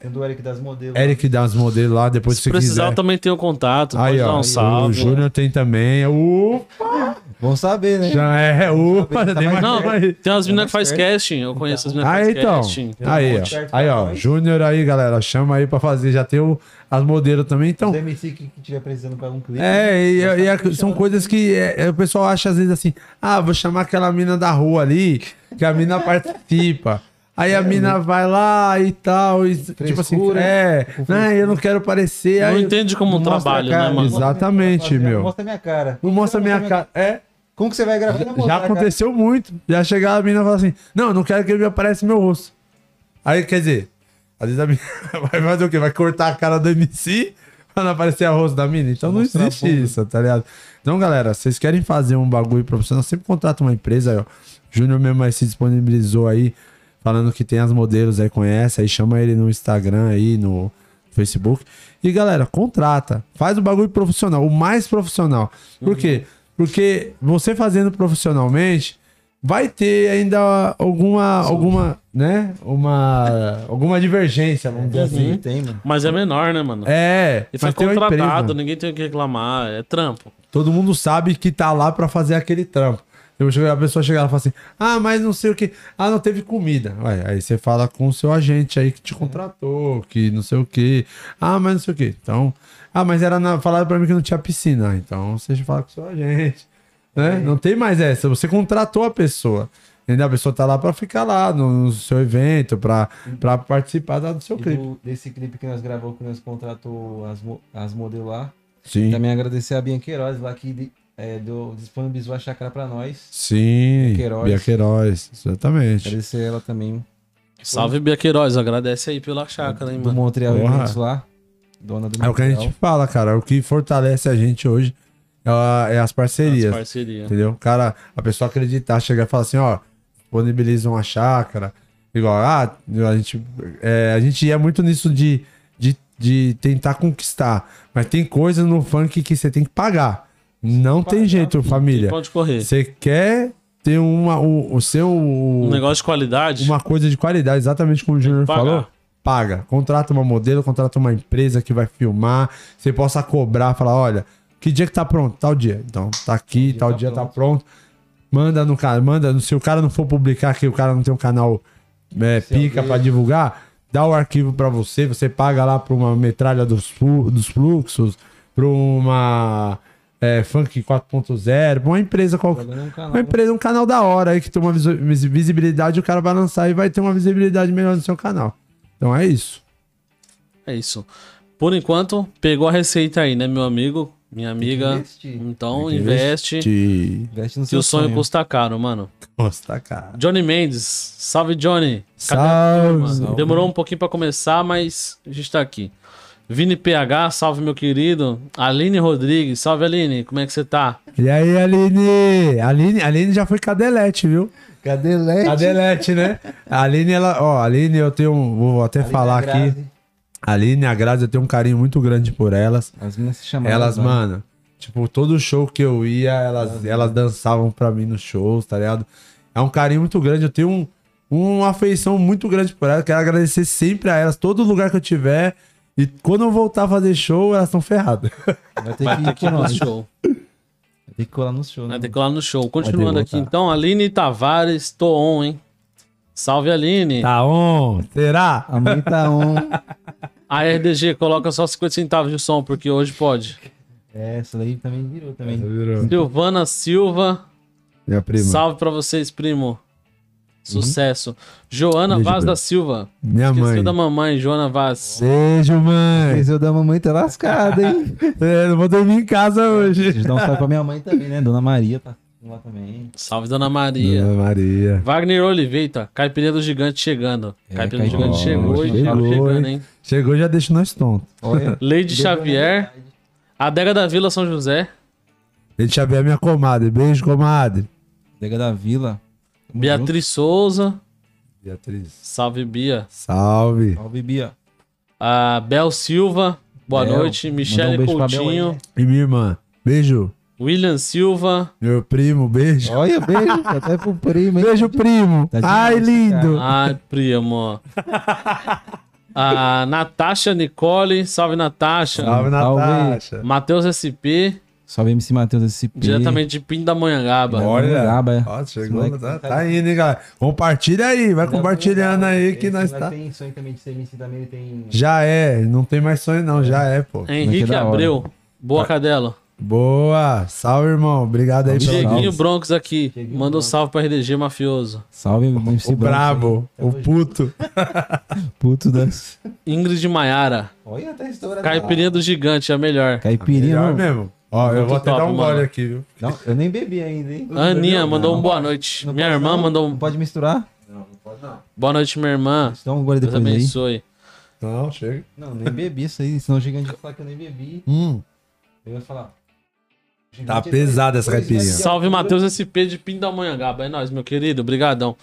Tem do Erick das Modelos. Erick das Modelos lá, depois se você precisar, quiser. Também tem o contato, aí, pode ó, dar um salve. O Júnior tem também, ufa! Vamos saber, né? Já é, ufa, já tem mais. Não, tem umas meninas que faz casting, eu conheço então. As meninas que faz casting. Aí, então, aí, ó, aí, ó, Júnior aí, galera, chama aí pra fazer, já tem o... As modelos também, então... Os M C que estiver precisando para um clipe... É, e, e a, são coisas que é, o pessoal acha às vezes assim... Ah, vou chamar aquela mina da rua ali, que a mina participa. Aí é, a mina vai lá e tal, e, frescura, tipo assim... É, né, eu não quero parecer... Não aí, entende como um trabalho, cara, né, mano? Exatamente, meu. Não mostra minha cara. Não mostra minha cara, é... Como que você vai gravar? Já, já aconteceu cara. Muito. Já chegava a mina e falava assim... Não, não quero que ele me apareça meu rosto. Aí, quer dizer... Às vezes a mina vai fazer o quê? Vai cortar a cara do M C pra não aparecer a rosto da mina? Então não existe isso, tá ligado? Então, galera, vocês querem fazer um bagulho profissional, sempre contrata uma empresa aí, ó. Júnior mesmo aí se disponibilizou aí, falando que tem as modelos aí, conhece, aí chama ele no Instagram aí, no Facebook. E, galera, contrata. Faz o bagulho profissional, o mais profissional. Por quê? Porque você fazendo profissionalmente... Vai ter ainda alguma, alguma, né? Uma, alguma divergência, vamos dizer assim. Tem, mano. Mas é menor, né, mano? É. E foi contratado, ninguém tem o que reclamar, é trampo. Todo mundo sabe que tá lá pra fazer aquele trampo. A pessoa chega lá e fala assim, ah, mas não sei o que, ah, não teve comida. Ué, aí você fala com o seu agente aí que te contratou, que não sei o que, ah, mas não sei o que. Então, ah, mas era na, falaram pra mim que não tinha piscina, então você fala com o seu agente. Né? Não tem mais essa, você contratou a pessoa, entendeu? A pessoa tá lá pra ficar lá no, no seu evento, pra, pra participar do seu e clipe. Do, desse clipe que nós gravamos, que nós contratou as, as modelos lá. Sim. Também agradecer a Bia Queiroz lá que é, deu, disponibilizou a chácara pra nós. Sim, Bia Queiroz. Bia Queiroz, exatamente. Agradecer ela também. Salve Bia Queiroz, agradece aí pela chácara, hein, mano? Do Montreal Eventos lá, dona do Montreal. É o que a gente fala, cara, o que fortalece a gente hoje. É as parcerias, as parcerias, entendeu? O cara, a pessoa acreditar, chegar e falar assim, ó, disponibiliza uma chácara, igual, ah, a gente, é, a gente ia muito nisso de, de, de tentar conquistar, mas tem coisa no funk que você tem que pagar, não tem pagar, jeito, família. Pode correr. Você quer ter uma, o, o seu... Um negócio de qualidade. Uma coisa de qualidade, exatamente como o Júnior falou. Paga, contrata uma modelo, contrata uma empresa que vai filmar, você possa cobrar, falar, olha... Que dia que tá pronto? Tal dia. Então, tá aqui, dia tal tá dia pronto. Tá pronto. Manda no cara, manda. Se o cara não for publicar, que o cara não tem um canal é, pica pra divulgar, dá o arquivo pra você, você paga lá pra uma metralha dos, dos fluxos, pra uma é, Funk quatro ponto zero, uma empresa qualquer. Um canal, uma empresa, um canal da hora aí que tem uma visibilidade, o cara vai lançar e vai ter uma visibilidade melhor no seu canal. Então é isso. É isso. Por enquanto, pegou a receita aí, né, meu amigo? Minha amiga, então investe. Investe no seu sonho. Que o sonho custa caro, mano. Custa caro. Johnny Mendes. Salve, Johnny. Salve. Salve. Demorou um pouquinho pra começar, mas a gente tá aqui. Vini P H, salve, meu querido. Aline Rodrigues. Salve, Aline. Como é que você tá? E aí, Aline? Aline, Aline já foi Cadelete, viu? Cadelete. Cadelete, né? A Aline, ela... Ó, Aline, eu tenho... Um... Vou até Aline falar é aqui. A Aline e a Grazi, eu tenho um carinho muito grande por elas. As meninas se chamavam. Elas, né? Mano, tipo, todo show que eu ia, elas, elas dançavam pra mim nos shows, tá ligado? É um carinho muito grande. Eu tenho um, uma afeição muito grande por elas. Quero agradecer sempre a elas, todo lugar que eu tiver. E quando eu voltar a fazer show, elas estão ferradas. Vai ter que ir colar no show. Vai ter que colar no show. Vai ter que colar no show. Continuando aqui, então, Aline Tavares, tô on, hein? Salve, Aline. Tá on. Será? A mãe tá on. A R D G coloca só cinquenta centavos de som, porque hoje pode. É, essa daí também virou. também. Virou. Silvana Silva. Minha prima. Salve pra vocês, primo. Sucesso. Uhum. Joana Beijo, Vaz bro. da Silva. Minha Esqueceu mãe. Esqueceu da mamãe, Joana Vaz. Beijo, mãe. Esqueceu da mamãe, tá lascada, hein? É, não vou dormir em casa hoje. Deixa eu dar um salve pra minha mãe também, né? Dona Maria, tá? Lá também. Salve, Dona Maria. Dona Maria. Wagner Oliveira, Caipirinha do Gigante chegando. É, Caipirinha do Gigante chegou, chegou e já chegando, hein? Chegou e já deixa nós tontos. Leide Xavier, Adega da Vila São José. Leide Xavier, minha comadre. Beijo, comadre. Adega da Vila. Vamos Beatriz junto. Souza. Beatriz. Salve, Bia. Salve. Salve, Bia. A Bel Silva. Boa Bel. noite. Michele um Coutinho. Aí, né? E minha irmã. Beijo. William Silva. Meu primo, beijo. Olha, beijo. Até pro primo, hein? Beijo, primo. Tá Ai, lindo. Cara. Ai, primo. A Natasha Nicole. Salve, Natasha. Salve, Natasha. Matheus S P. Salve, M C Mateuzinho S P. Diretamente de Pindamonhangaba. Olha, ó, chegou. Tá, tá indo, hein, galera. Compartilha aí, vai não, compartilhando não, aí que nós tá. Tem sonho também de ser M C também, tem... Já é, não tem mais sonho não, é. já é, pô. Henrique Abreu. Boa, Kadelo. Boa! Salve, irmão. Obrigado aí pelo salve. Dieguinho Broncos aqui. Cheguinho Manda um salve pra R D G Mafioso. Salve, M C o brabo. O puto. Puto das... Ingrid Maiara. Olha, tá estourada. Caipirinha do Gigante, é a melhor. Caipirinha, é mesmo. Ó, eu vou até top, dar um gole aqui, viu? Não, eu nem bebi ainda, hein? Aninha mandou um boa noite. Minha irmã mandou um... Não pode misturar? Não, não pode não. Boa noite, minha irmã. Dá um gole depois aí. Deus abençoe. Não, chega. Não, nem bebi isso aí. Senão o Gigante vai falar que eu nem bebi. Hum. Eu ia falar... Tá pesada essa caipirinha. Salve, Matheus S P de Pindamonhangaba. É nóis, meu querido. Obrigadão.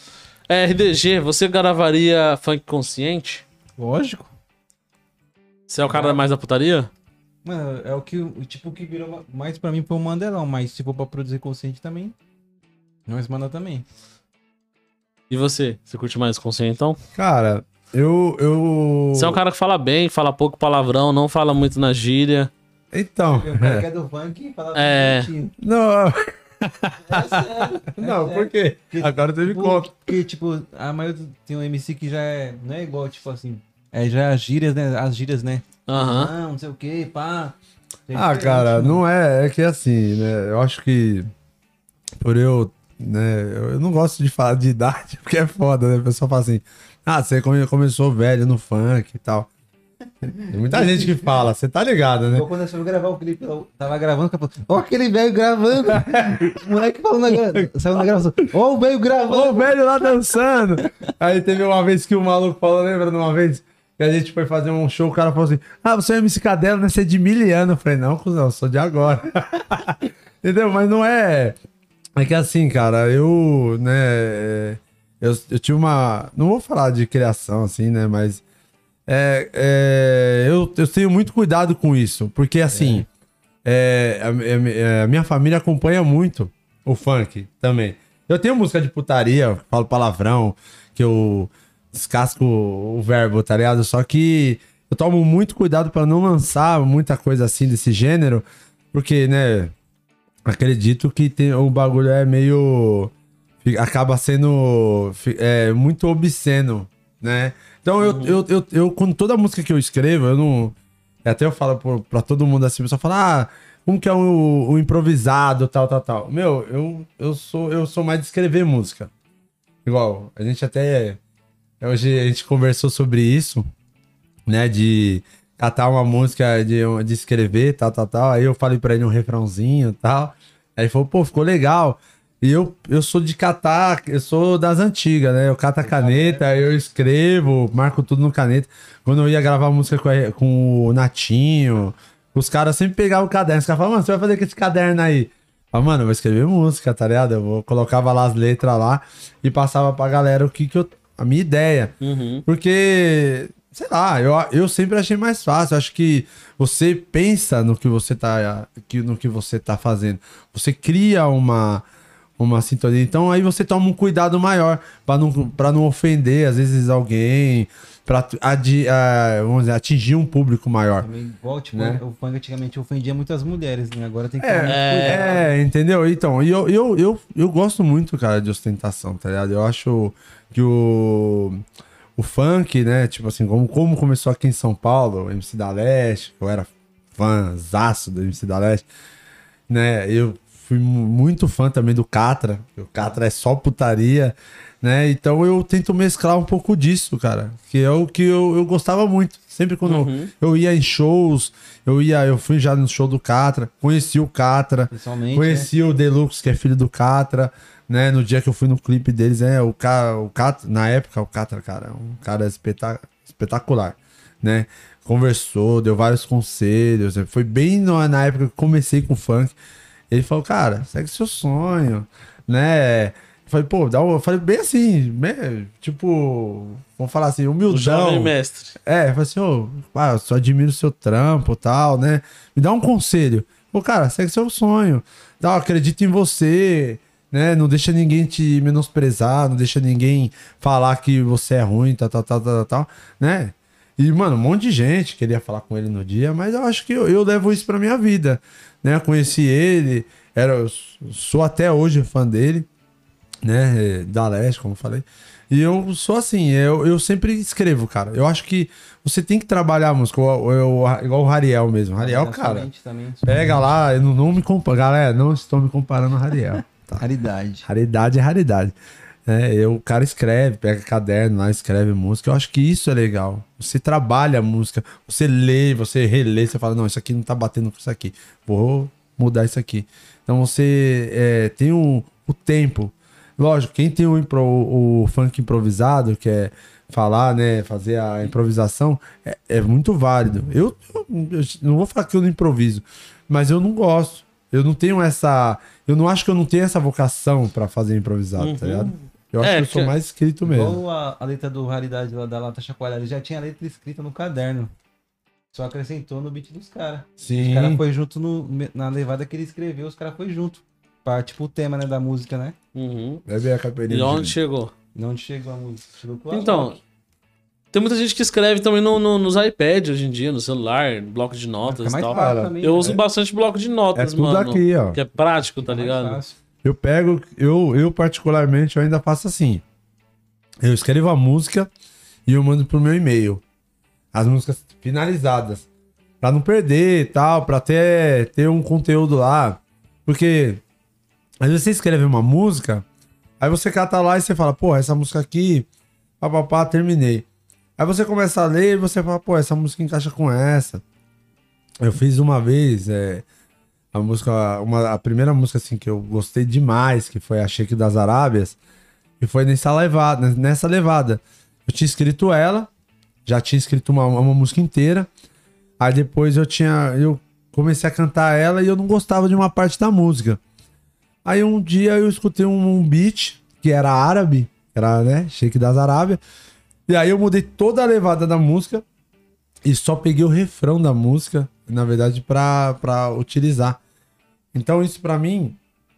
É, R D G, você gravaria funk consciente? Lógico. Você é o cara Lógico. mais da putaria? Mano, é o que, tipo, o que virou mais pra mim foi o Mandelão. Mas se for pra produzir consciente também, nós manda também. E você? Você curte mais consciente, então? Cara, eu, eu... Você é um cara que fala bem, fala pouco palavrão, não fala muito na gíria. Então. O cara que é do funk fala é... Não. É sério. É não, sério. Por quê? Porque, Agora teve tipo, conta. Porque, tipo, a maioria tem um M C que já é. Não é igual, tipo assim. É já as gírias, né? As gírias, né? Aham. Uhum. Não, não sei o quê, pá. Tem ah, cara, não é. É que assim, né? Eu acho que. Por eu. Né? Eu não gosto de falar de idade, porque é foda, né? A pessoa fala assim. Ah, você começou velho no funk e tal. Tem muita gente que fala, você tá ligado, né? Quando eu fui gravar o clipe, eu tava gravando, o cara falou, ó aquele velho gravando. O moleque falou na, saiu na gravação, ó o velho gravando. Ó o velho lá dançando. Aí teve uma vez que o maluco falou, lembra de uma vez? Que a gente foi fazer um show, o cara falou assim, ah, você é M C Kadelo, né? Você é de miliano. Eu falei, não, cuzão, eu sou de agora. Entendeu? Mas não é... É que assim, cara, eu, né... Eu, eu tive uma... Não vou falar de criação, assim, né? Mas... É, é, eu, eu tenho muito cuidado com isso, porque assim, é. É, a, a, a minha família acompanha muito o funk também. Eu tenho música de putaria, falo palavrão, que eu descasco o verbo, tá ligado? Só que eu tomo muito cuidado para não lançar muita coisa assim desse gênero, porque, né, acredito que tem, o bagulho é meio... acaba sendo é, muito obsceno, né? Então, eu, eu, eu, eu, com toda a música que eu escrevo, eu não, Até eu falo pro, pra todo mundo assim, o pessoal fala, ah, como que é o, o improvisado, tal, tal, tal. Meu, eu, eu, sou, eu sou mais de escrever música. Igual, a gente até... Hoje a gente conversou sobre isso, né? De catar uma música, de, de escrever, tal, tal, tal. Aí eu falei pra ele um refrãozinho e tal. Aí ele falou, pô, ficou legal. E eu, eu sou de catar, eu sou das antigas, né? Eu cato a caneta, eu escrevo, marco tudo no caneta. Quando eu ia gravar música com, a, com o Natinho, os caras sempre pegavam o caderno. Os caras falavam, mano, você vai fazer com esse caderno aí? Eu falava, mano, eu vou escrever música, tá ligado? Eu vou, colocava lá as letras lá e passava pra galera o que que eu... A minha ideia. Uhum. Porque, sei lá, eu, eu sempre achei mais fácil. Eu acho que você pensa no que você tá, no que você tá fazendo. Você cria uma... uma sintonia, então aí você toma um cuidado maior para não, não ofender às vezes alguém, para atingir um público maior. Também, igual, tipo, né? O funk antigamente ofendia muitas mulheres, né? Agora tem que é, tomar é, é, entendeu? Então, e eu, eu, eu, eu gosto muito, cara, de ostentação, tá ligado? Eu acho que o, o funk, né, tipo assim, como, como começou aqui em São Paulo, o M C da Leste, eu era fãzaço do M C da Leste, né, eu fui muito fã também do Catra. O Catra é só putaria, né? Então eu tento mesclar um pouco disso, cara. Que é o que eu, eu gostava muito. Sempre quando uhum. eu, eu ia em shows, eu ia, eu fui já no show do Catra, conheci o Catra, conheci é. o Deluxe, que é filho do Catra, né? No dia que eu fui no clipe deles, é, o, Ca, o Catra, na época, o Catra, cara, um cara espetac, espetacular, né? Conversou, deu vários conselhos. Foi bem na, na época que eu comecei com o funk. Ele falou, cara, segue seu sonho, né? Eu falei, pô, dá um... eu falei bem assim, bem, tipo, vamos falar assim, humildão. O jovem mestre. É, eu falei assim, ô, oh, eu só admiro o seu trampo e tal, né? Me dá um conselho. Pô, cara, segue seu sonho. Dá, acredita em você, né? Não deixa ninguém te menosprezar, não deixa ninguém falar que você é ruim, tal, tal, tal, tal, tal, né? E, mano, um monte de gente queria falar com ele no dia, mas eu acho que eu, eu levo isso pra minha vida, né? Conheci ele, era, eu sou até hoje fã dele, né? Da Leste, como eu falei. E eu sou assim, eu, eu sempre escrevo, cara. Eu acho que você tem que trabalhar a música, eu, eu, igual o Ariel mesmo. O Ariel, cara, também, pega lá, eu não, não me comparo, galera, não estou me comparando ao Ariel. Tá? Raridade. Raridade é raridade. É, eu, o cara escreve, pega caderno lá, escreve música. Eu acho que isso é legal. Você trabalha a música, você lê, você relê, você fala, não, isso aqui não tá batendo com isso aqui, vou mudar isso aqui. Então você é, tem o, o tempo. Lógico, quem tem o, impro, o, o funk improvisado, que é falar, né, fazer a improvisação, é, é muito válido. Eu, eu, eu não vou falar que eu não improviso, mas eu não gosto. Eu não tenho essa... Eu não acho que eu não tenho essa vocação pra fazer improvisado, uhum. tá ligado? Eu acho é, que eu sou mais escrito mesmo. Igual a, a letra do Raridade lá da Lata Chacoalhada, já tinha a letra escrita no caderno. Só acrescentou no beat dos caras. Sim. Os caras foram junto no, na levada que ele escreveu, os caras foram junto. Pra, tipo, o tema, né, da música, né? Uhum. Bebe a Caipirinha. E onde chegou? E onde chegou a música? Chegou com a então, música. Tem muita gente que escreve também no, no, nos iPads hoje em dia, no celular, bloco de notas e tal. Também, eu né? uso bastante bloco de notas, é tudo mano. Aqui, ó. Que é prático, tá ligado? Fácil. Eu pego, eu, eu particularmente, eu ainda faço assim. Eu escrevo a música e eu mando pro meu e-mail. As músicas finalizadas. Pra não perder e tal, pra até ter, ter um conteúdo lá. Porque às vezes você escreve uma música, aí você cata lá e você fala, pô, essa música aqui, papapá, terminei. Aí você começa a ler e você fala, pô, essa música encaixa com essa. Eu fiz uma vez, é... A, música, uma, a primeira música assim, que eu gostei demais, que foi a Sheik das Arábias, e foi nessa levada, nessa levada. Eu tinha escrito ela, já tinha escrito uma, uma música inteira, aí depois eu tinha eu comecei a cantar ela e eu não gostava de uma parte da música. Aí um dia eu escutei um, um beat, que era árabe, era, né, Sheik das Arábias, e aí eu mudei toda a levada da música e só peguei o refrão da música, na verdade, pra, pra utilizar. Então, isso pra mim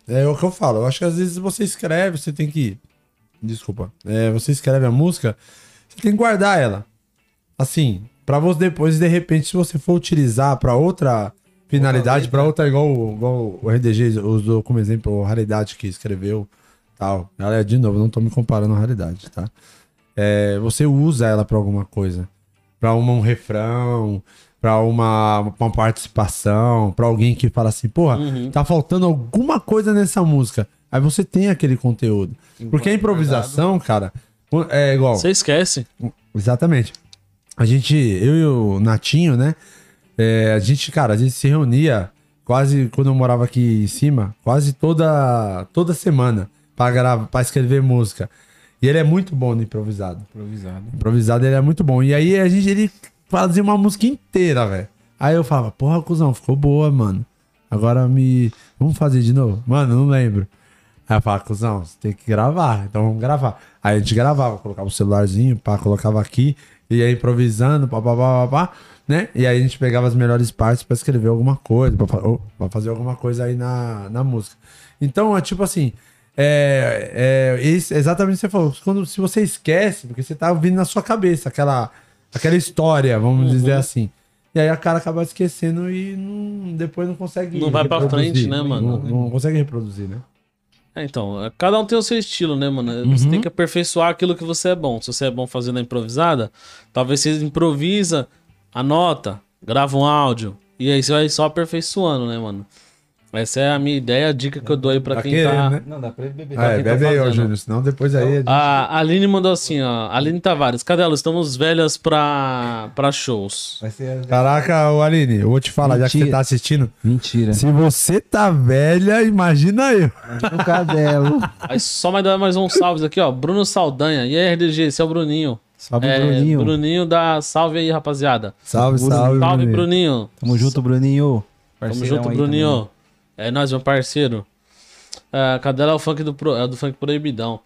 é o que eu falo. Eu acho que às vezes você escreve, você tem que... Desculpa. É, você escreve a música, você tem que guardar ela. Assim, pra você depois, de repente, se você for utilizar pra outra finalidade, pra outra, igual, igual o R D G usou como exemplo, o Raridade que escreveu, tal. Galera, de novo, não tô me comparando a Raridade, tá? É, você usa ela pra alguma coisa. Pra um, um refrão... pra uma, uma participação, pra alguém que fala assim, porra, uhum. tá faltando alguma coisa nessa música. Aí você tem aquele conteúdo. Igual, porque a improvisação, verdade. Cara, é igual... Você esquece. Exatamente. A gente, eu e o Natinho, né? É, a gente, cara, a gente se reunia quase, quando eu morava aqui em cima, quase toda, toda semana pra, gravar, pra escrever música. E ele é muito bom no improvisado. Improvisado. Improvisado, ele é muito bom. E aí a gente, ele fazia uma música inteira, velho. Aí eu falava, porra, cuzão, ficou boa, mano. Agora me... Vamos fazer de novo? Mano, não lembro. Aí eu falava, cuzão, você tem que gravar, então vamos gravar. Aí a gente gravava, colocava o celularzinho, pá, colocava aqui, ia improvisando, pá, pá, pá, pá, pá, né? E aí a gente pegava as melhores partes pra escrever alguma coisa, pra, pra fazer alguma coisa aí na, na música. Então, é tipo assim, é, é, é exatamente o que você falou, quando, se você esquece, porque você tá ouvindo na sua cabeça aquela, aquela história, vamos uhum. dizer assim. E aí a cara acaba esquecendo e não, depois não consegue Não vai pra frente, né, mano? Não, não consegue reproduzir, né? É, então, cada um tem o seu estilo, né, mano? Você uhum. tem que aperfeiçoar aquilo que você é bom. Se você é bom fazendo a improvisada, talvez você improvisa, anota, grava um áudio. E aí você vai só aperfeiçoando, né, mano? Essa é a minha ideia, a dica que eu dou aí pra, pra quem querer, tá... Né? Não, dá pra beber. Ah, é, bebe aí, ó, Júnior, senão depois aí... A, gente... a Aline mandou assim, ó. Aline Tavares, Kadelo, estamos velhas pra, pra shows. Vai ser... Caraca, ô, Aline, eu vou te falar, Mentira. já que você tá assistindo. Mentira. Se você tá velha, imagina eu. O Kadelo. Aí só mais dar mais uns salves aqui, ó. Bruno Saldanha. E aí, R D G, esse é o Bruninho. Salve, é, Bruninho. Bruninho dá salve aí, rapaziada. Salve, Bruno, salve, Salve, Bruninho. Bruninho. Tamo junto, Bruninho. Parceirão Tamo junto, aí, Bruninho. Também. É nóis, meu parceiro. Uh, Kadelo é o funk do, pro, é do funk proibidão.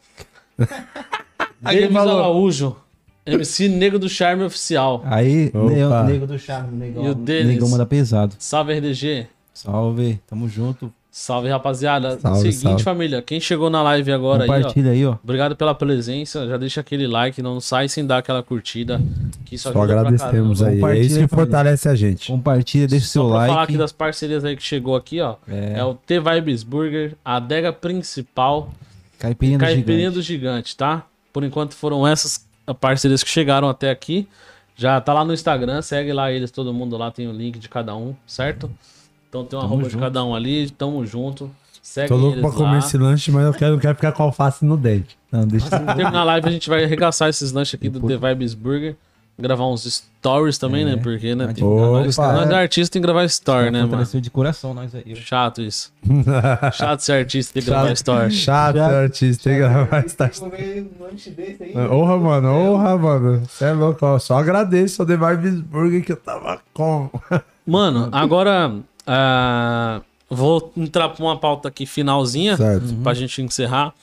James Araújo. M C Nego do Charme Oficial. Aí, Opa. Nego do Charme, Negão. E o deles. Negão manda pesado. Salve, R D G. Salve, tamo junto. Salve, rapaziada. Salve, Seguinte, salve. família, quem chegou na live agora aí, ó, aí, ó. Obrigado pela presença. Já deixa aquele like, não sai sem dar aquela curtida. Que isso Só agradecemos aí. É isso que fortalece a gente. Compartilha, deixa o seu like. Vou falar aqui das parcerias aí que chegou aqui, ó. É, é o The Vibes Burger, a Adega Principal, Caipirinha do, Caipirinha do Gigante. Gigante, tá? Por enquanto foram essas parcerias que chegaram até aqui. Já tá lá no Instagram, segue lá eles, todo mundo lá tem o link de cada um, certo? Então tem uma tamo roupa junto. de cada um ali, tamo junto. Segue Tô louco pra lá. comer esse lanche, mas eu quero, não quero ficar com alface no dente. Não, deixa eu... Terminar a live, a gente vai arregaçar esses lanches aqui do The Vibes Burger. Gravar uns stories também, é. né? Porque, né? Tem, Opa, nós, é. nós é artista tem que gravar story, né, mano? de coração, nós aí. Chato isso. Chato ser artista tem que gravar story. Chato ser artista tem que gravar story. Comer um lanche desse aí. Orra, mano. Orra, mano. Você é louco, ó. Só agradeço ao The Vibes Burger que eu tava com. Mano, agora... Uh, vou entrar pra uma pauta aqui finalzinha, certo. pra gente encerrar.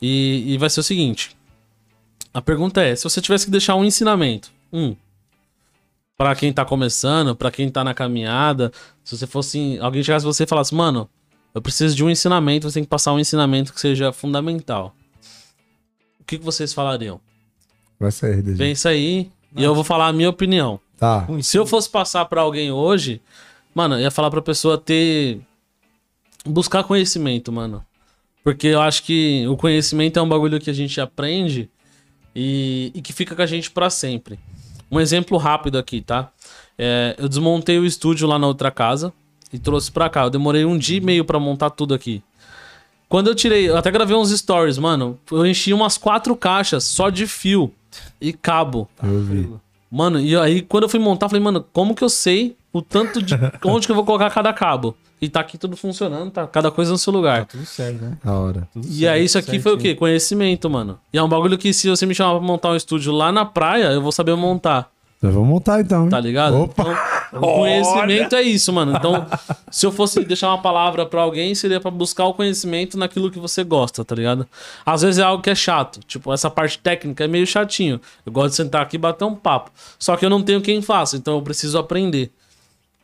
E, e vai ser o seguinte. A pergunta é, se você tivesse que deixar um ensinamento, um, pra quem tá começando, pra quem tá na caminhada, se você fosse, alguém chegasse você e falasse, mano, eu preciso de um ensinamento, você tem que passar um ensinamento que seja fundamental. O que, que vocês falariam? Vai sair, D J. Pensa aí, Nossa. e eu vou falar a minha opinião. Tá. Se eu fosse passar pra alguém hoje... Mano, eu ia falar pra pessoa ter... Buscar conhecimento, mano. Porque eu acho que o conhecimento é um bagulho que a gente aprende e, e que fica com a gente pra sempre. Um exemplo rápido aqui, tá? É, eu desmontei o estúdio lá na outra casa e trouxe pra cá. Eu demorei um dia e meio pra montar tudo aqui. Quando eu tirei... Eu até gravei uns stories, mano. Eu enchi umas quatro caixas só de fio e cabo. Eu vi. Mano, e aí quando eu fui montar, eu falei, mano, como que eu sei... O tanto de... Onde que eu vou colocar cada cabo? E tá aqui tudo funcionando, tá? Cada coisa no seu lugar. Tá tudo certo, né? Da hora. Tudo e aí isso aqui certinho. foi o quê? Conhecimento, mano. E é um bagulho que se você me chamar pra montar um estúdio lá na praia, eu vou saber montar. Eu vou montar então, hein? Tá ligado? Opa! Então, o conhecimento é isso, mano. Então, se eu fosse deixar uma palavra pra alguém, seria pra buscar o conhecimento naquilo que você gosta, tá ligado? Às vezes é algo que é chato. Tipo, essa parte técnica é meio chatinho. Eu gosto de sentar aqui e bater um papo. Só que eu não tenho quem faça, então eu preciso aprender.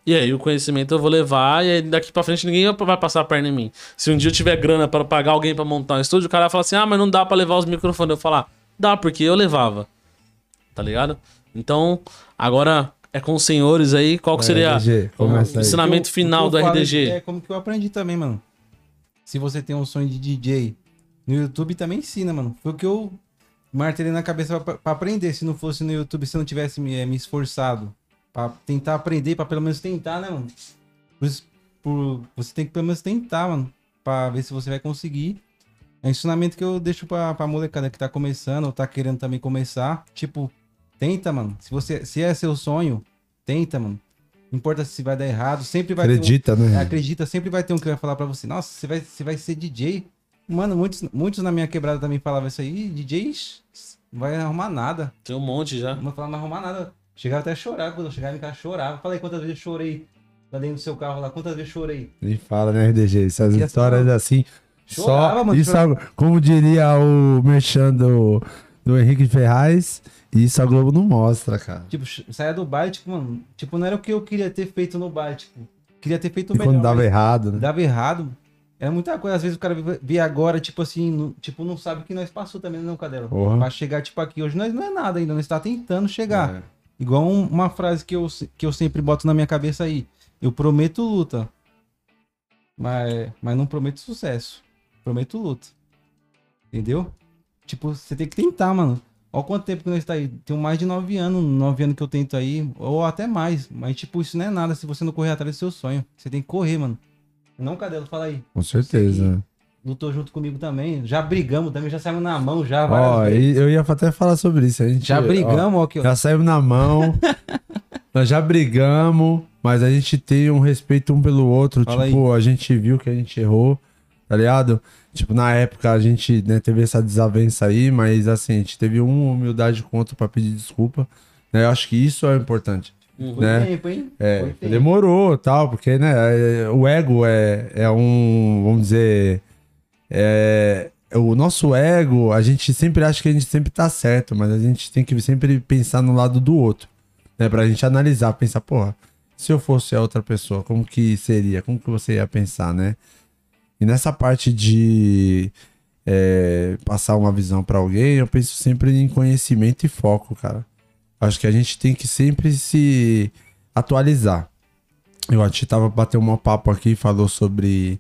E aí o conhecimento eu vou levar e aí daqui pra frente ninguém vai passar a perna em mim. Se um dia eu tiver grana pra pagar alguém pra montar um estúdio, o cara vai falar assim, ah, mas não dá pra levar os microfones. Eu vou falar, dá, porque eu levava. Tá ligado? Então, agora é com os senhores aí, qual que seria R D G, o ensinamento aí. final eu, eu do R D G? É como que eu aprendi também, mano. Se você tem um sonho de D J no YouTube, também ensina, mano. Foi o que eu martelei na cabeça pra, pra aprender. Se não fosse no YouTube, se não tivesse me, me esforçado Pra tentar aprender, pra pelo menos tentar, né, mano? Por isso, por... Você tem que pelo menos tentar, mano. Pra ver se você vai conseguir. É um ensinamento que eu deixo pra, pra molecada que tá começando ou tá querendo também começar. Tipo, tenta, mano. Se, você... se é seu sonho, tenta, mano. Não importa se vai dar errado, sempre vai acredita, ter um... né? Acredita, sempre vai ter um que vai falar pra você, nossa, você vai, você vai ser D J. Mano, muitos, muitos na minha quebrada também falavam isso aí, D Js não vai arrumar nada. Tem um monte já. Não falava, não arrumar nada. Chegava até a chorar, quando eu chegava em casa chorava. Falei quantas vezes eu chorei lá dentro do seu carro lá, quantas vezes eu chorei. E fala, né, R D G, essas e histórias assim, chorava, só, mano, isso, chorava. Como diria o merchan do, do Henrique Ferraz... Isso a Globo não mostra, cara. Tipo, saia do baile, tipo, mano... Tipo, não era o que eu queria ter feito no baile, tipo... Queria ter feito o melhor. Quando dava errado, né? Dava errado. Era muita coisa. Às vezes o cara vê agora, tipo assim... No, tipo, não sabe o que nós passou também, não, Kadelo? Uhum. Pra chegar, tipo, aqui hoje, nós não é nada ainda. Nós tá tentando chegar. É. Igual um, uma frase que eu, que eu sempre boto na minha cabeça aí. Eu prometo luta. Mas, mas não prometo sucesso. Prometo luta. Entendeu? Tipo, você tem que tentar, mano. Olha quanto tempo que nós tá aí. Tem mais de nove anos, nove anos que eu tento aí, ou até mais. Mas, tipo, isso não é nada se você não correr atrás do seu sonho. Você tem que correr, mano. Não, Kadelo, fala aí. Com certeza. Lutou junto comigo também. Já brigamos também, já saímos na mão, já. Ó, vezes. Eu ia até falar sobre isso. A gente, já brigamos, ó. ó que... Já saímos na mão. Nós já brigamos, mas a gente tem um respeito um pelo outro. Fala tipo, aí. A gente viu que a gente errou. Tá ligado? Tipo, na época a gente, né, teve essa desavença aí, mas assim, a gente teve uma humildade com outro pra pedir desculpa, né? Eu acho que isso é importante. Uhum. Né? Foi tempo, hein? É, Foi tempo. Demorou, tal, porque, né, o ego é, é um, vamos dizer, é, o nosso ego, a gente sempre acha que a gente sempre tá certo, mas a gente tem que sempre pensar no lado do outro, né? Pra gente analisar, pensar, porra, se eu fosse a outra pessoa, como que seria? Como que você ia pensar, né? E nessa parte de é, passar uma visão pra alguém, eu penso sempre em conhecimento e foco, cara. Acho que a gente tem que sempre se atualizar. Eu, a gente tava batendo um papo aqui, falou sobre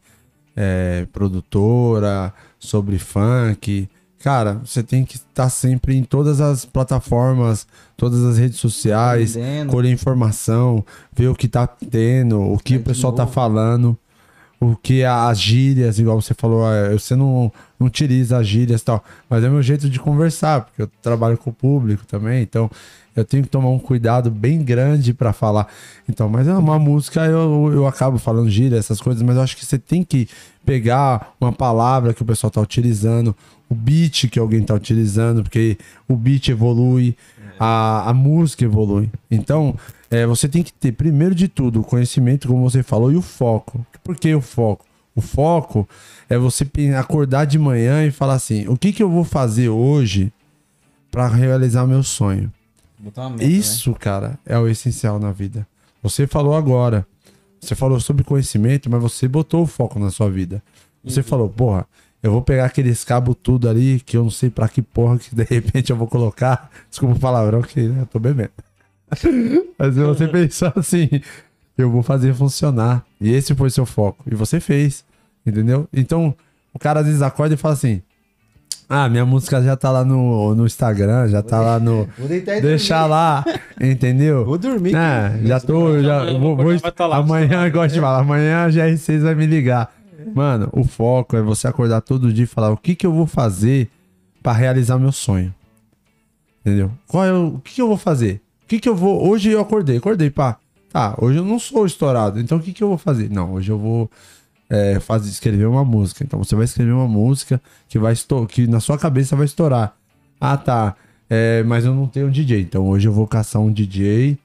é, produtora, sobre funk. Cara, você tem que estar tá sempre em todas as plataformas, todas as redes sociais, entendendo. Colher informação, ver o que tá tendo, o que é o pessoal novo. Tá falando. O que as gírias, igual você falou, você não, não utiliza as gírias e tal. Mas é meu jeito de conversar, porque eu trabalho com o público também. Então, eu tenho que tomar um cuidado bem grande pra falar. Então, mas é uma música, eu, eu acabo falando gíria, essas coisas. Mas eu acho que você tem que pegar uma palavra que o pessoal tá utilizando. O beat que alguém tá utilizando, porque o beat evolui, a, a música evolui. Então... É, você tem que ter, primeiro de tudo, o conhecimento, como você falou, e o foco. Por que o foco? O foco é você acordar de manhã e falar assim, o que que eu vou fazer hoje para realizar meu sonho? Botar uma meta, isso, né? Cara, é o essencial na vida. Você falou agora, você falou sobre conhecimento, mas você botou o foco na sua vida. Você uhum. falou, porra, eu vou pegar aqueles cabos tudo ali, que eu não sei para que porra que de repente eu vou colocar. Desculpa o palavrão que eu tô bebendo. Mas você pensou assim, eu vou fazer funcionar. E esse foi seu foco. E você fez, entendeu? Então, o cara às vezes acorda e fala assim, ah, minha música já tá lá no, no Instagram, já tá vou lá no... Vou deitar deixar dormir. Lá, entendeu? Vou dormir. Ah, já tô... Já, amanhã vou, vou, tá lá, amanhã, eu gosto de falar, amanhã a G R seis vai me ligar. Mano, o foco é você acordar todo dia e falar, o que que eu vou fazer pra realizar meu sonho? Entendeu? Qual é o, o que que eu vou fazer? O que que eu vou... Hoje eu acordei, acordei, pá. Tá, hoje eu não sou estourado, então o que que eu vou fazer? Não, hoje eu vou é, fazer, escrever uma música. Então você vai escrever uma música que, vai estou, que na sua cabeça vai estourar. Ah, tá, é, mas eu não tenho um D J, então hoje eu vou caçar um D J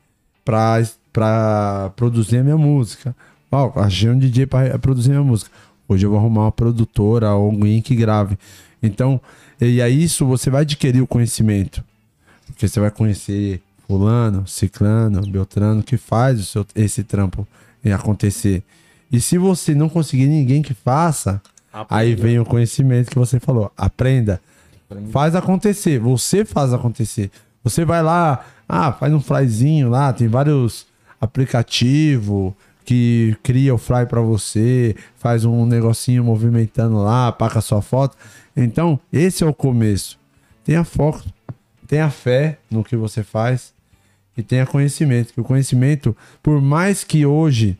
pra, pra produzir a minha música. Ó, oh, achei um D J pra produzir a minha música. Hoje eu vou arrumar uma produtora ou alguém que grave. Então, e aí isso você vai adquirir o conhecimento. Porque você vai conhecer... Fulano, ciclano, beltrano, que faz o seu, esse trampo acontecer. E se você não conseguir ninguém que faça, aprenda. Aí vem o conhecimento que você falou. Aprenda. Aprenda. Faz acontecer. Você faz acontecer. Você vai lá, ah, faz um flyzinho lá. Tem vários aplicativos que cria o fly pra você. Faz um negocinho movimentando lá, apaga sua foto. Então, esse é o começo. Tenha foco. Tenha fé no que você faz. e tenha conhecimento. Que o conhecimento, por mais que hoje,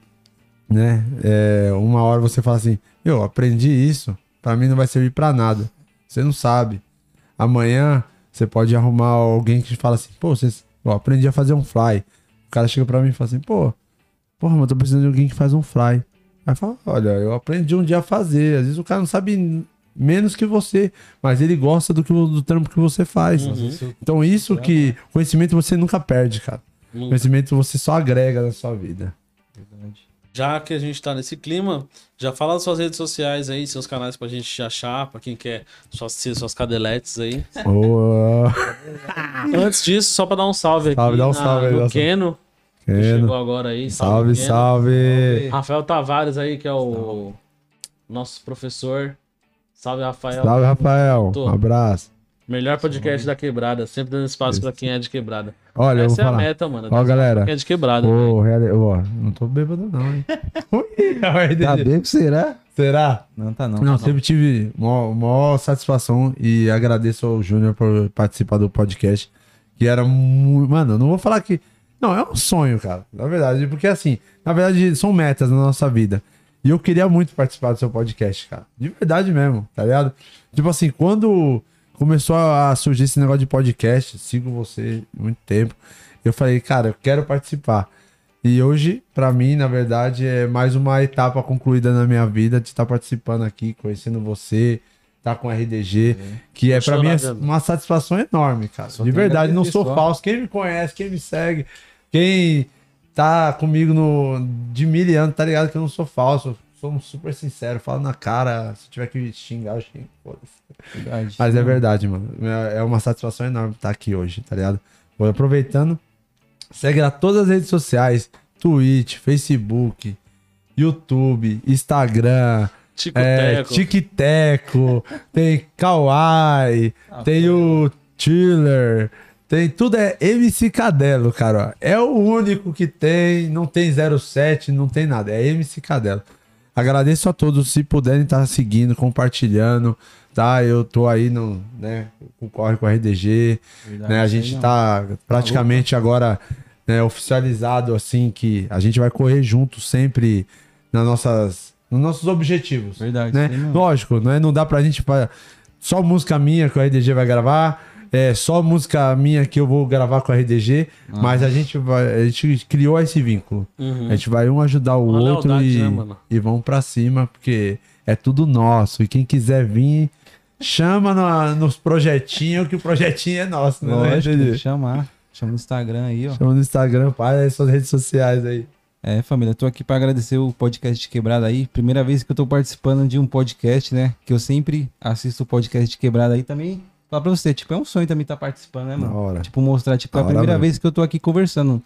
né, é, uma hora você fala assim, eu aprendi isso, pra mim não vai servir pra nada. Você não sabe. Amanhã você pode arrumar alguém que fala assim, pô, você, eu aprendi a fazer um fly. O cara chega pra mim e fala assim, pô, porra, mas eu tô precisando de alguém que faz um fly. Aí fala, olha, eu aprendi um dia a fazer. Às vezes o cara não sabe menos que você, mas ele gosta do, que, do trampo que você faz. Uhum. Então isso que... Conhecimento você nunca perde, cara. Nunca. Conhecimento você só agrega na sua vida. Verdade. Já que a gente tá nesse clima, já fala das suas redes sociais aí, seus canais pra gente achar, pra quem quer só assistir suas cadeletes aí. Oh. Antes disso, só pra dar um salve, salve aqui dá um na, salve, no dá Keno, Keno, que chegou agora aí. Salve, salve, salve. Rafael Tavares aí, que é o salve. Nosso professor. Salve, Rafael. Salve, Rafael. Um abraço. Melhor podcast Sim. da quebrada, sempre dando espaço pra quem é de quebrada. Olha, essa é falar. A meta, mano. Ó, galera. Quem é de quebrada. Ô, real... não tô bêbado, não, hein? Tá bêbado, será? Será? Não, tá não. Não, tá sempre não. Tive maior, maior satisfação e agradeço ao Júnior por participar do podcast. Que era muito. Mano, eu não vou falar que. Não, é um sonho, cara. Na verdade, porque assim, na verdade, são metas na nossa vida. E eu queria muito participar do seu podcast, cara. De verdade mesmo, tá ligado? Tipo assim, quando. Começou a surgir esse negócio de podcast, sigo você há muito tempo. Eu falei, cara, eu quero participar. E hoje, pra mim, na verdade, é mais uma etapa concluída na minha vida de estar participando aqui, conhecendo você, estar com o R D G, é. Que é pra mim é uma satisfação enorme, cara. Só de verdade, não sou falso. Quem me conhece, quem me segue, quem tá comigo no, de mil anos, tá ligado que eu não sou falso. Somos super sinceros, falo na cara. Se tiver que xingar, eu xingo. Verdade, mas é verdade, mano. É uma satisfação enorme estar aqui hoje, tá ligado? Vou aproveitando. Segue lá todas as redes sociais: Twitch, Facebook, YouTube, Instagram, TikTok, é, tem Kawaii, ah, tem cara. O Thriller. Tem tudo, é M C Kadelo, cara. Ó. É o único que tem, não tem zero sete, não tem nada. É M C Kadelo. Agradeço a todos, se puderem estar tá seguindo, compartilhando, tá? Eu tô aí no, né, concorre com a R D G, verdade, né? A gente tá praticamente tá agora, né, oficializado, assim, que a gente vai correr junto sempre nas nossas, nos nossos objetivos, verdade, né? Lógico, né? Não dá pra gente, só música minha que a R D G vai gravar, é só música minha que eu vou gravar com a R D G, ah. Mas a gente, vai, a gente criou esse vínculo. Uhum. A gente vai um ajudar o Uma outro lealdade, e, né, mano? E vão pra cima, porque é tudo nosso. E quem quiser vir, chama na, nos projetinhos, que o projetinho é nosso, né? Lógico, tem que chamar. Chama no Instagram aí, ó. Chama no Instagram, para as suas redes sociais aí. É, família, tô aqui pra agradecer o podcast de Quebrada aí. Primeira vez que eu tô participando de um podcast, né? Que eu sempre assisto o podcast de Quebrada aí também. Falar pra você, tipo, é um sonho também estar tá participando, né, mano? Hora. Tipo, mostrar, tipo, é a primeira mesmo. Vez que eu tô aqui conversando.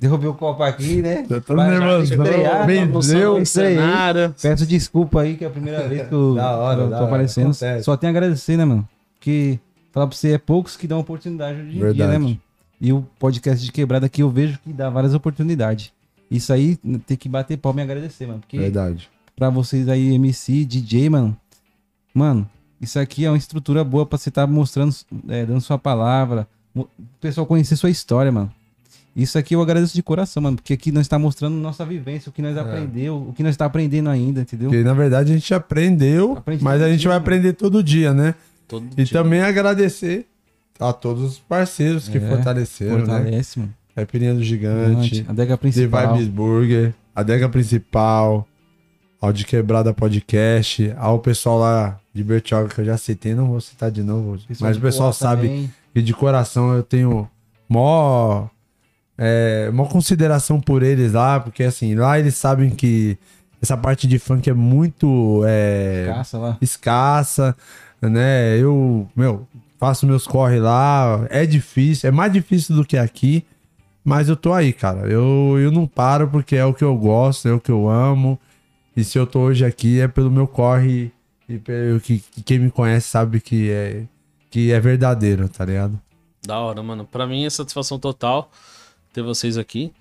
Derrubei o copo aqui, né? Eu tô nervoso. Vendeu, nada. Peço desculpa aí, que é a primeira vez que eu, hora, eu tô hora, aparecendo. Acontece. Só tenho a agradecer, né, mano? Porque, falar pra você, é poucos que dão oportunidade hoje em dia, né, mano? E o podcast de Quebrada aqui eu vejo que dá várias oportunidades. Isso aí, tem que bater palma e agradecer, mano. Porque verdade. Pra vocês aí, M C, D J, mano. Mano. Isso aqui é uma estrutura boa pra você estar tá mostrando, é, dando sua palavra, o pessoal conhecer sua história, mano. Isso aqui eu agradeço de coração, mano, porque aqui nós está mostrando nossa vivência, o que nós é. aprendeu, o que nós está aprendendo ainda, entendeu? Porque, na verdade, a gente aprendeu, Aprendi mas a gente dia, vai mano. aprender todo dia, né? Todo e dia. Também agradecer a todos os parceiros que é, fortaleceram, fortalece, né? Mano. Caipirinha do Gigante, Adega Principal, The Vibes Burger, Adega Principal, ao de Quebrada Podcast, ao pessoal lá de Bertioga, que eu já citei, não vou citar de novo, pessoal, mas o pessoal sabe também. Que de coração eu tenho maior, é, maior consideração por eles lá, porque assim, lá eles sabem que essa parte de funk é muito é, escassa, lá. escassa, né, eu, meu, faço meus corre lá, é difícil, é mais difícil do que aqui, mas eu tô aí, cara, eu, eu não paro porque é o que eu gosto, é o que eu amo, e se eu tô hoje aqui é pelo meu corre. E que, que quem me conhece sabe que é, que é verdadeiro, tá ligado? Da hora, mano. Pra mim é satisfação total ter vocês aqui.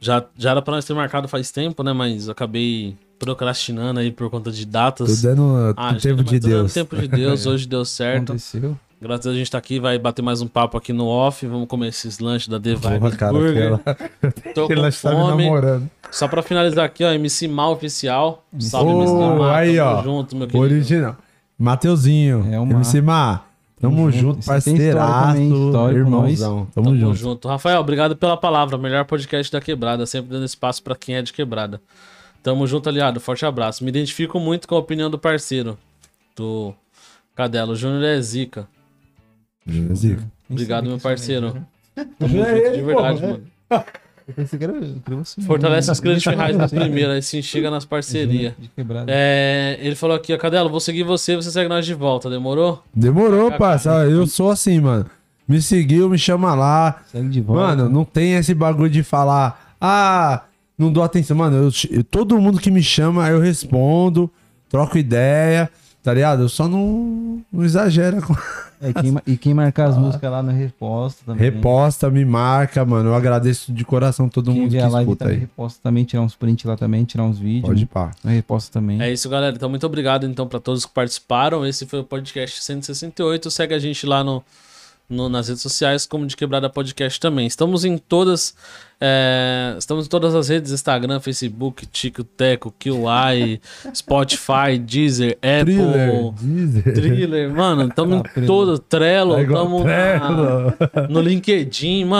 Já, já era pra nós ter marcado faz tempo, né? Mas eu acabei procrastinando aí por conta de datas. Tudo dando ah, tempo, de tudo Deus. Tempo de Deus. Hoje deu certo. Aconteceu. Graças a Deus a gente tá aqui, vai bater mais um papo aqui no off. Vamos comer esses lanches da The Vibes Burger. Tô com fome. Só pra finalizar aqui, ó, M C Mal Oficial. Salve, oh, M C Mal. Aí, tamo ó, junto, meu querido. Original. Mateuzinho, é uma... M C Má. Tamo junto, parceiraço, irmãozão. Tamo, Tamo junto. junto. Rafael, obrigado pela palavra. Melhor podcast da Quebrada, sempre dando espaço pra quem é de Quebrada. Tamo junto, aliado. Forte abraço. Me identifico muito com a opinião do parceiro, do Kadelo. O Júnior é zica. Júnior é zica. Obrigado, meu parceiro. Tamo junto, de verdade, mano. Fortalece as grandes ferragens na primeira, aí se enxiga nas parcerias. É, ele falou aqui, ó, Kadelo, vou seguir você, você segue nós de volta, demorou? Demorou, parça, eu sou assim, mano. Me seguiu, me chama lá. Segue de volta. Mano, não tem esse bagulho de falar, ah, não dou atenção. Mano, eu, eu, todo mundo que me chama, eu respondo, troco ideia, tá ligado? Eu só não, não exagero com... É, quem, e quem marcar as ah. músicas lá na reposta também. Reposta, me marca, mano. Eu agradeço de coração todo quem mundo que live escuta também, aí. Reposta também, tirar uns prints lá também, tirar uns vídeos. Pode pá. Reposta também. É isso, galera. Então, muito obrigado, então, pra todos que participaram. Esse foi o podcast cento e sessenta e oito. Segue a gente lá no, no, nas redes sociais, como De Quebrada Podcast também. Estamos em todas... É, estamos em todas as redes, Instagram, Facebook, TikTok, Q I, Spotify, Deezer, Apple, Thriller, Deezer. Thriller mano, estamos em todo, Trello, estamos no LinkedIn, mano.